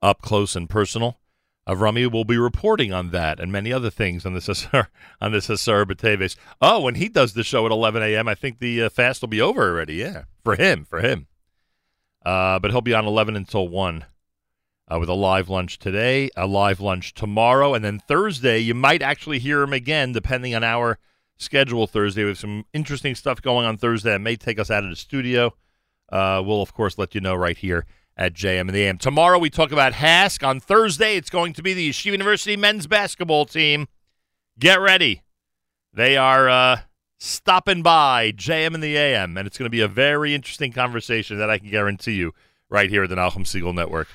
up close and personal. Avrami will be reporting on that and many other things on this SAR B'Teves. Oh, when he does the show at 11 a.m., I think the fast will be over already, yeah, for him. But he'll be on 11 until 1. With a live lunch today, a live lunch tomorrow, and then Thursday, you might actually hear him again, depending on our schedule Thursday. We have some interesting stuff going on Thursday that may take us out of the studio. We'll, of course, let you know right here at JM and the AM. Tomorrow, we talk about HASC. On Thursday, it's going to be the Yeshiva University men's basketball team get ready. They are stopping by JM and the AM, and it's going to be a very interesting conversation that I can guarantee you right here at the Nachum Siegel Network.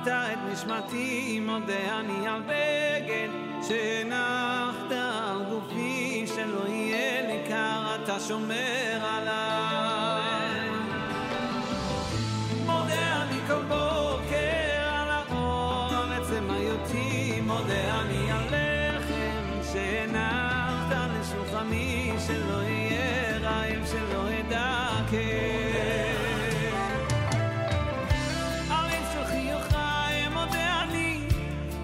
נתת את נשמתי, מודה אני על בגד שנחת על גופי, שלא יהיה לי קר, אתה שומר עליי. מודה אני כל בוקר על האור, על עצם היותי, מודה אני על לחם שנחת על שולחני, שלא יהיה רעב, שלא אדכא.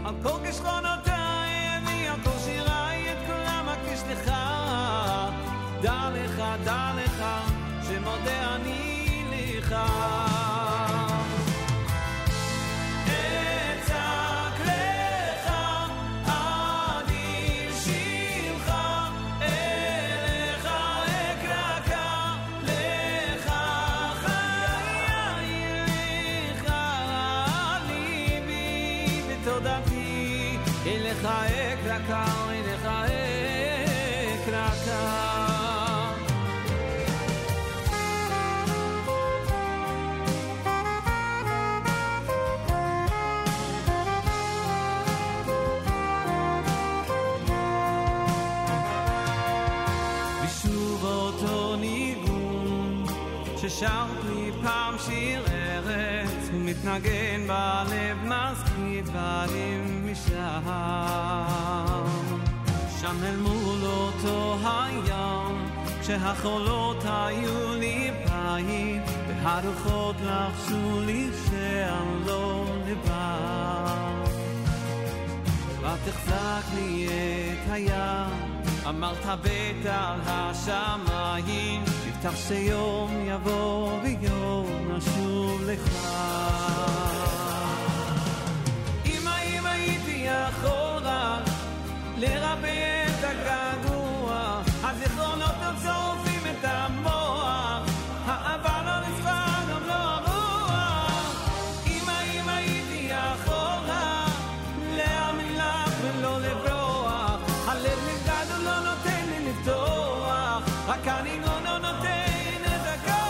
על כל כשכונותיי, אני על כל שיריי, את כולם אקדיש לך. דע לך, דע לך, שמודה אני לך. ששרתי פעם שיר ארץ, מתנגן בלב מזכית דברים משם. שם אל מול אותו הים, כשהחולות היו לי בית, והרוחות לחשו לי שם לא לבד. ותחזק לי את הים, אמרת בית על השמיים, תפתח שיום יבוא ויום נשוב לך. אם הייתי אחורה לרפא את הגעגוע, הזיכרונות עוד שורפים את המוח, העבר לא נשבר גם לא הרוח. אם הייתי אחורה להאמין לך ולא לברוח, הלב נבגד ולא נותן לי לפתוח, רק אני לא Let it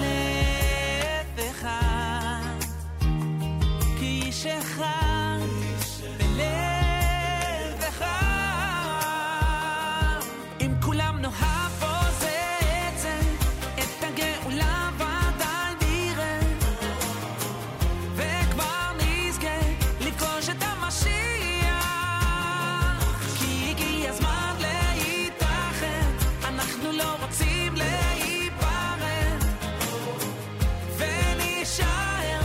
לב אחד שחד בלב אחד אם כולם נוהב פה זה עצם את הגאולה ועדיין נראה וכבר נזכה לפגוש את המשיח כי הגיע הזמן להתאחד אנחנו לא רוצים להיפרד ונשאר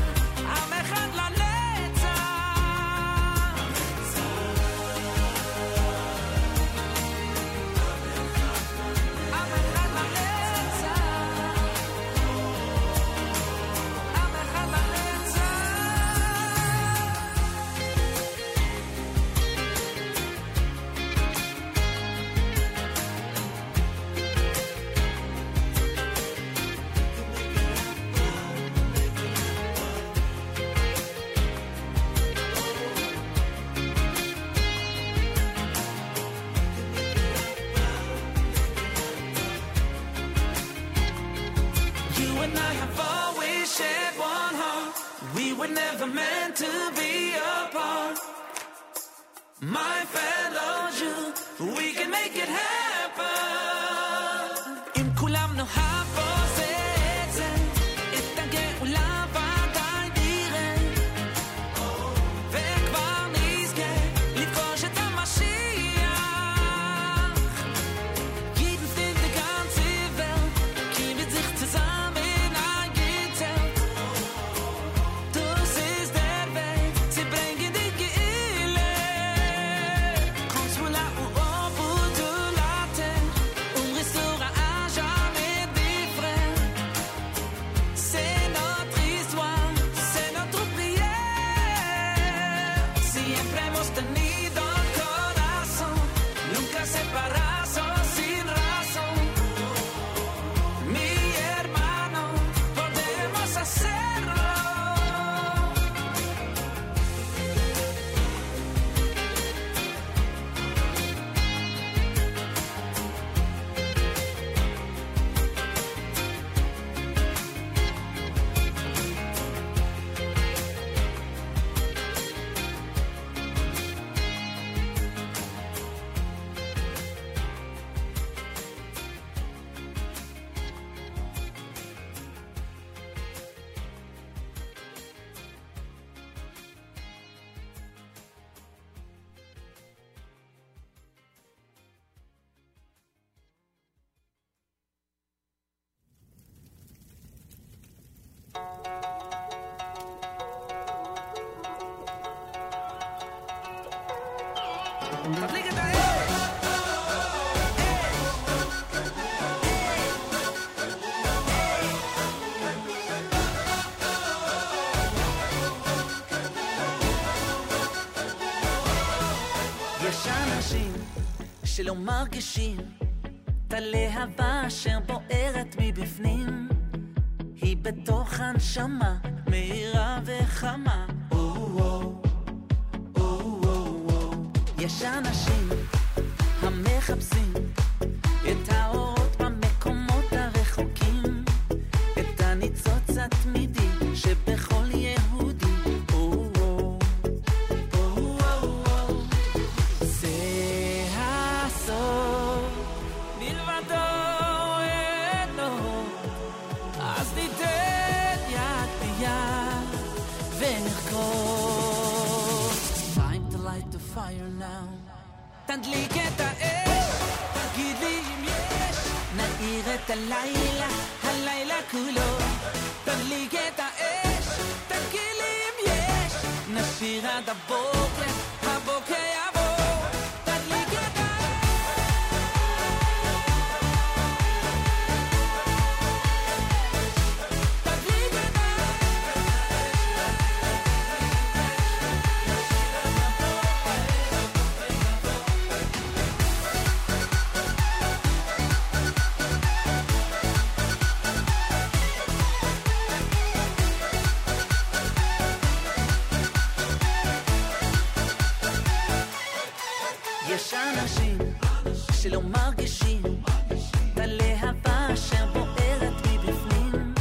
Never meant to be apart. My fellow Jew, we can make it happen. Im kulam nohab ozetzen, et hageulah v'adai nireh. Vekvar nizke lifgosh et hamashiach. Jeden in der ganzen Welt, kimmt sich zusammen ein Gezelt. יש אנשים שלא מרגישים את הלהבה אשר בוערת מבפנים היא בתוך הנשמה מהירה וחמה יש אנשים המחפשים את האורות במקומות הרחוקים את הניצוץ התמידי שבכל יהודי Fire now. תדליק את האש, תגיד לי אם יש. נעיר את הלילה, הלילה כולו. תדליק את האש, תגיד לי אם יש. נשיר עד הבוקר, הבוקר יבוא. תדליק את האש. תדליק את יש אנשים שלא מרגישים את הלהבה אשר בוערת מבפנים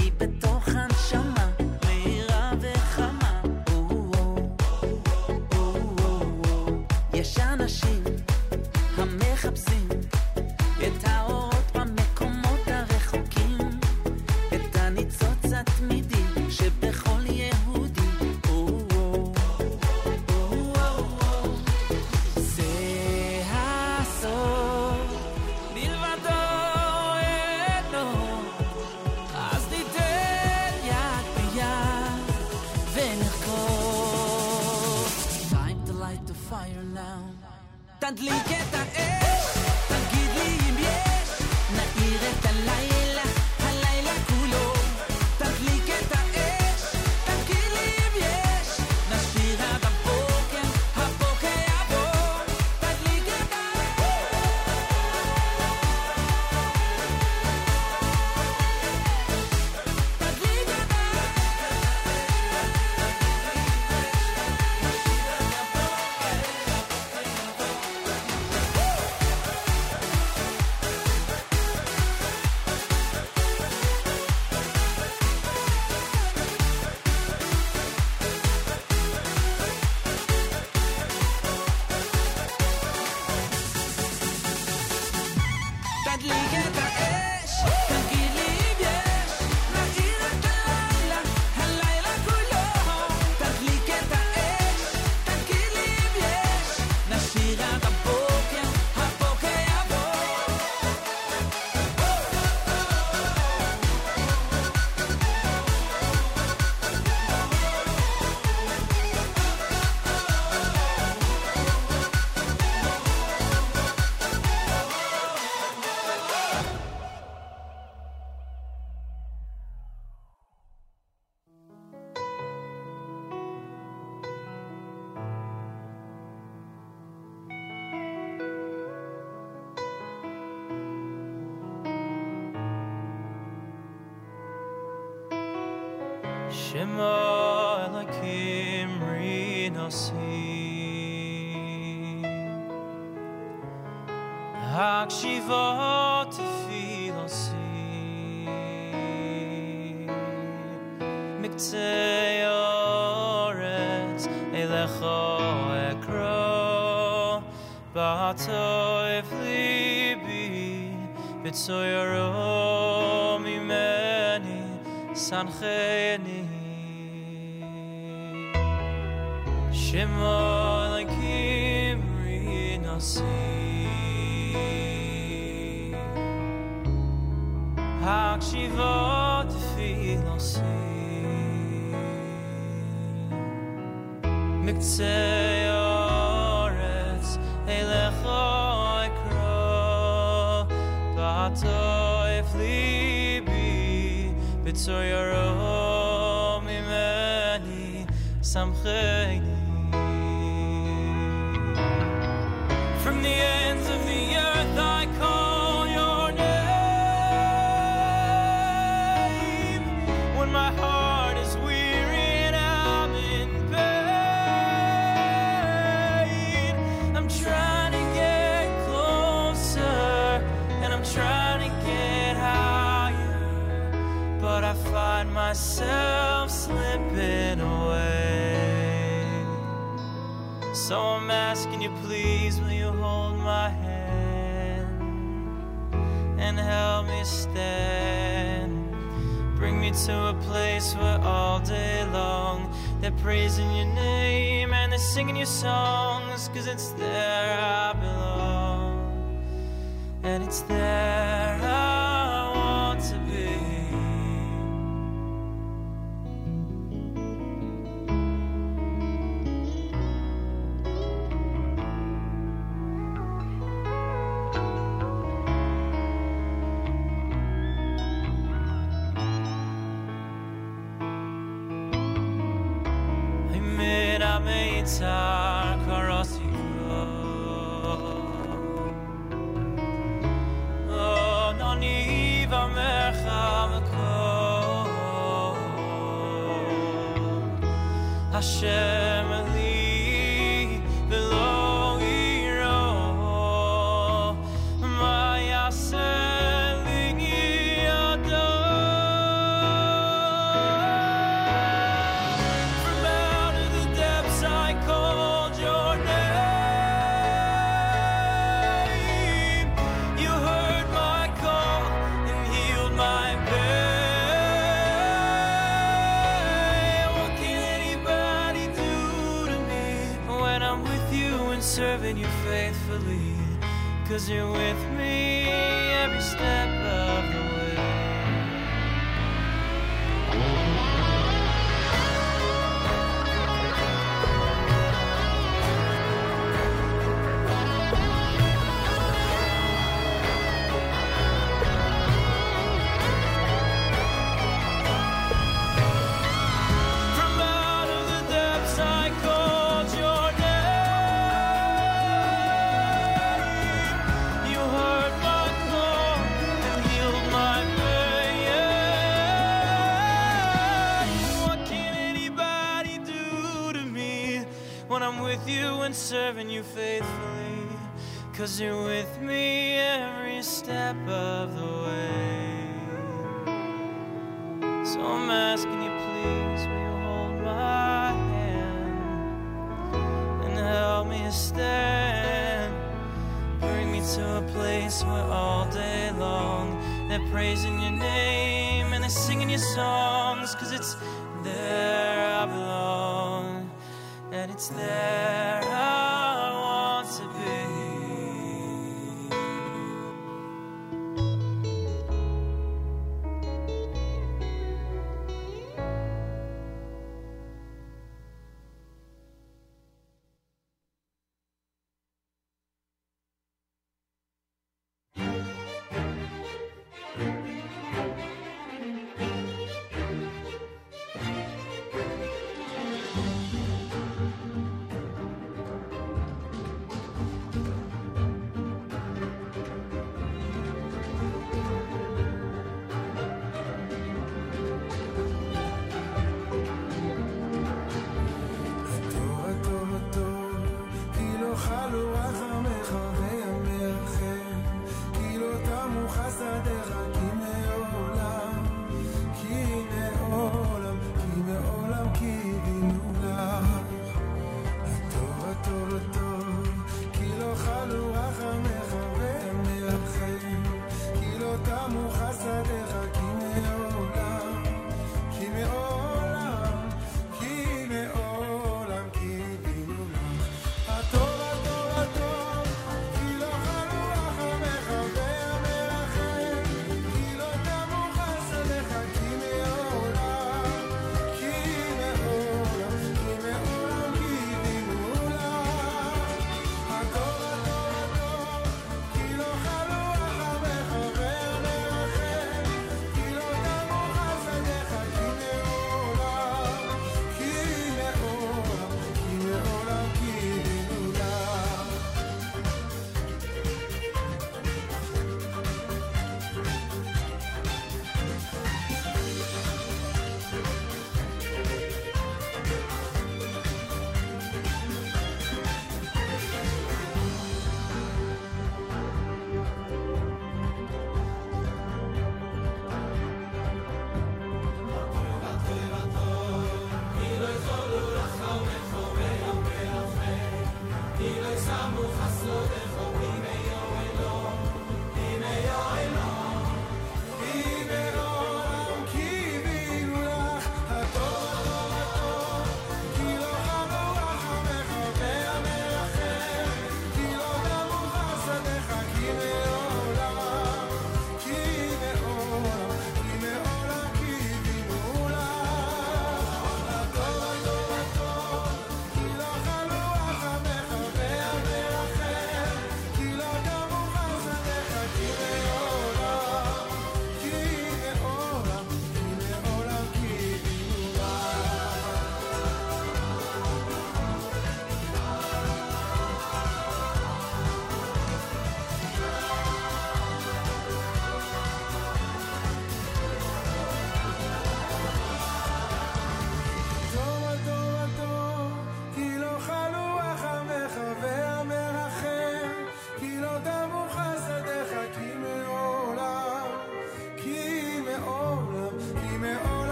היא בתוך הנשמה מהירה וחמה יש אנשים המחפשים את האורות במקומות הרחוקים את הניצוץ התמידי שבכל יהודי תדליק את האש, תגיד לי אם יש נעיר את הלילה, הלילה כולו תדליק את האש, תגיד לי אם יש נשיר עד הבוקר, הבוקר יבוא תדליק את האש תדליק את האש Say your From the ends of the earth I call your name when my heart is weary and I'm in pain. I'm trying to get closer and I'm trying to get higher, but I find myself slipping away. So I'm asking you, please, will you hold my hand and help me stand? Bring me to a place where all day long they're praising your name and they're singing your songs, 'cause it's there I belong and it's there I want to be. Hashem Eli Veloiro Maya Seligi Adon. From out of the depths I called your name. You heard my call and healed my pain. Serving you faithfully, 'cause you're with me every step of the way. Serving you faithfully, 'cause you're with me every step of the way. So I'm asking you, please, will you hold my hand and help me stand? Bring me to a place where all day long they're praising your name and they're singing your songs, 'cause it's there I belong and it's there I want to be.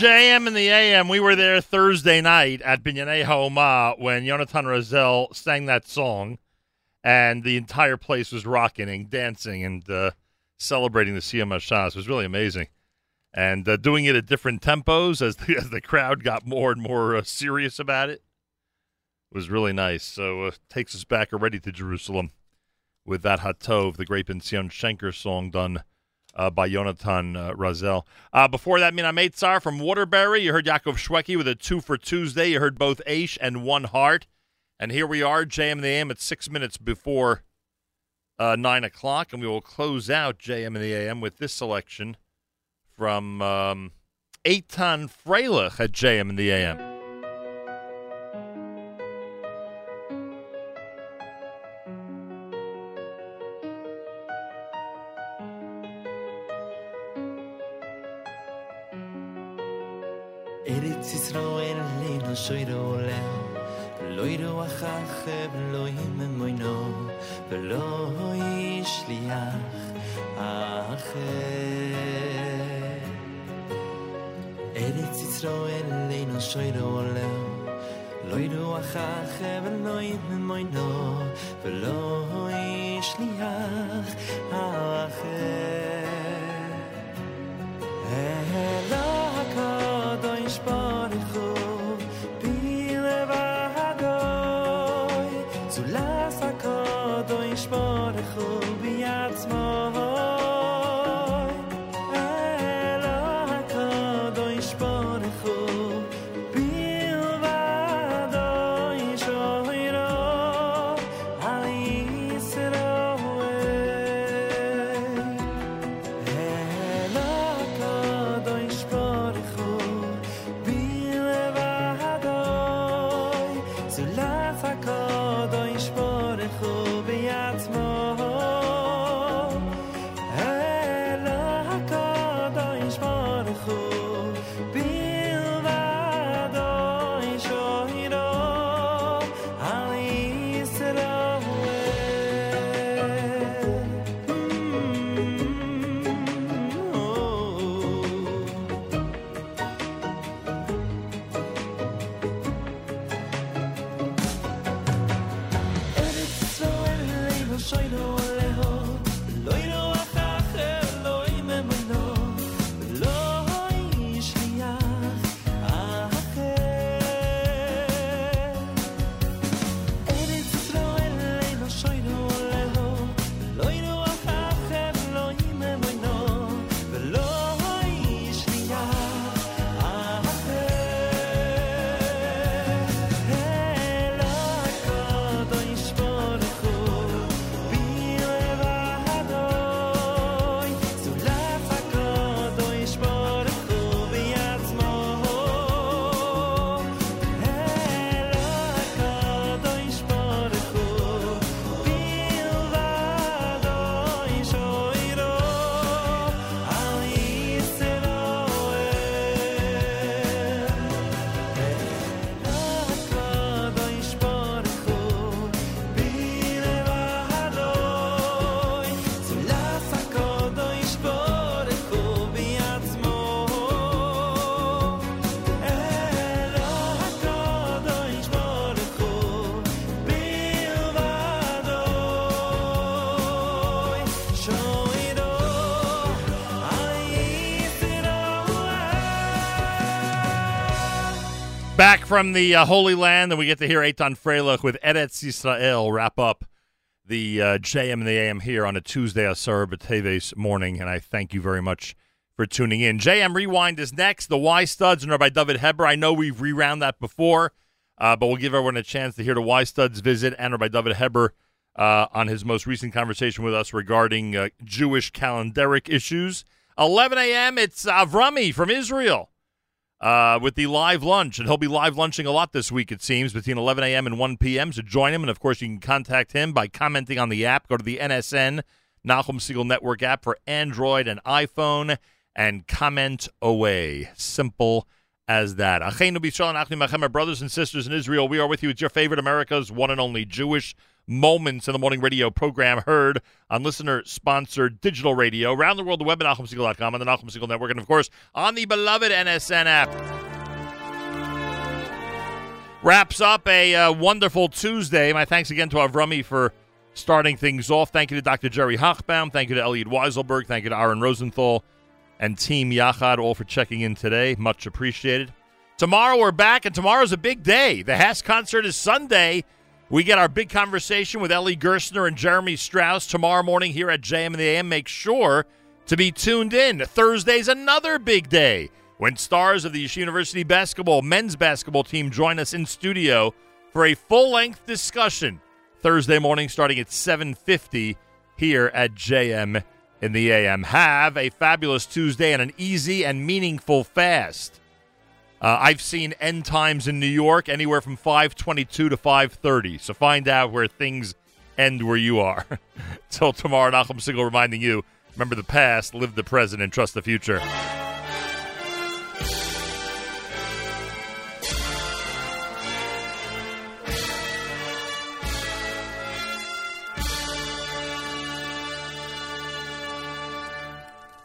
JM and the AM, we were there Thursday night at Binyanei Ha'oma when Yonatan Razel sang that song, and the entire place was rocking and dancing and celebrating the Siyum HaShas. It was really amazing. And doing it at different tempos as the crowd got more and more serious about it was really nice. So it takes us back already to Jerusalem with that Hatov, the great Ben Zion Schenker song done by Yonatan Razel. Before that, Mina Meitzar from Waterbury. You heard Yaakov Shweki with a 2 for Tuesday. You heard both Aish and One Heart. And here we are, JM and the AM at 6 minutes before 9 o'clock. And we will close out JM and the AM with this selection from Eitan Freilich at JM and the AM. Shoyre olam, loyre wachach, loyim memoino, loy shliach acher. Eretz Yisroel leinu shoyre olam, loyre wachach, loyim memoino, loy shliach acher. Back from the Holy Land, and we get to hear Eitan Freilich with Eretz Yisrael wrap up the JM and the AM here on a Tuesday, Asar B'Teves morning, and I thank you very much for tuning in. JM Rewind is next. The Y Studs and Rabbi David Heber. I know we've rewound that before, but we'll give everyone a chance to hear the Y Studs visit and Rabbi David Heber on his most recent conversation with us regarding Jewish calendaric issues. 11 a.m., it's Avrami from Israel with the live lunch, and he'll be live lunching a lot this week, it seems, between 11 a.m. and 1 p.m., so join him, and of course you can contact him by commenting on the app. Go to the NSN, Nachum Siegel Network app for Android and iPhone, and comment away. Simple as that. Achenu B'Yisrael Nachum Mechem, brothers and sisters in Israel, we are with you. It's your favorite America's one and only Jewish Moments in the Morning radio program, heard on listener-sponsored digital radio, around the world, the web at NachumSegal.com, on the Nachum Segal Network, and of course, on the beloved NSN app. Wraps up a wonderful Tuesday. My thanks again to Avrami for starting things off. Thank you to Dr. Jerry Hochbaum. Thank you to Elliot Weiselberg. Thank you to Aaron Rosenthal and Team Yachad, all for checking in today. Much appreciated. Tomorrow we're back, and tomorrow's a big day. The HASC concert is Sunday. We get our big conversation with Ellie Gerstner and Jeremy Strauss tomorrow morning here at JM and the AM. Make sure to be tuned in. Thursday's another big day when stars of the Yeshiva University basketball, men's basketball team join us in studio for a full-length discussion Thursday morning starting at 7:50 here at JM and the AM. Have a fabulous Tuesday and an easy and meaningful fast. I've seen end times in New York anywhere from 5:22 to 5:30. So find out where things end where you are. Till tomorrow, Nachum Segal reminding you, remember the past, live the present, and trust the future.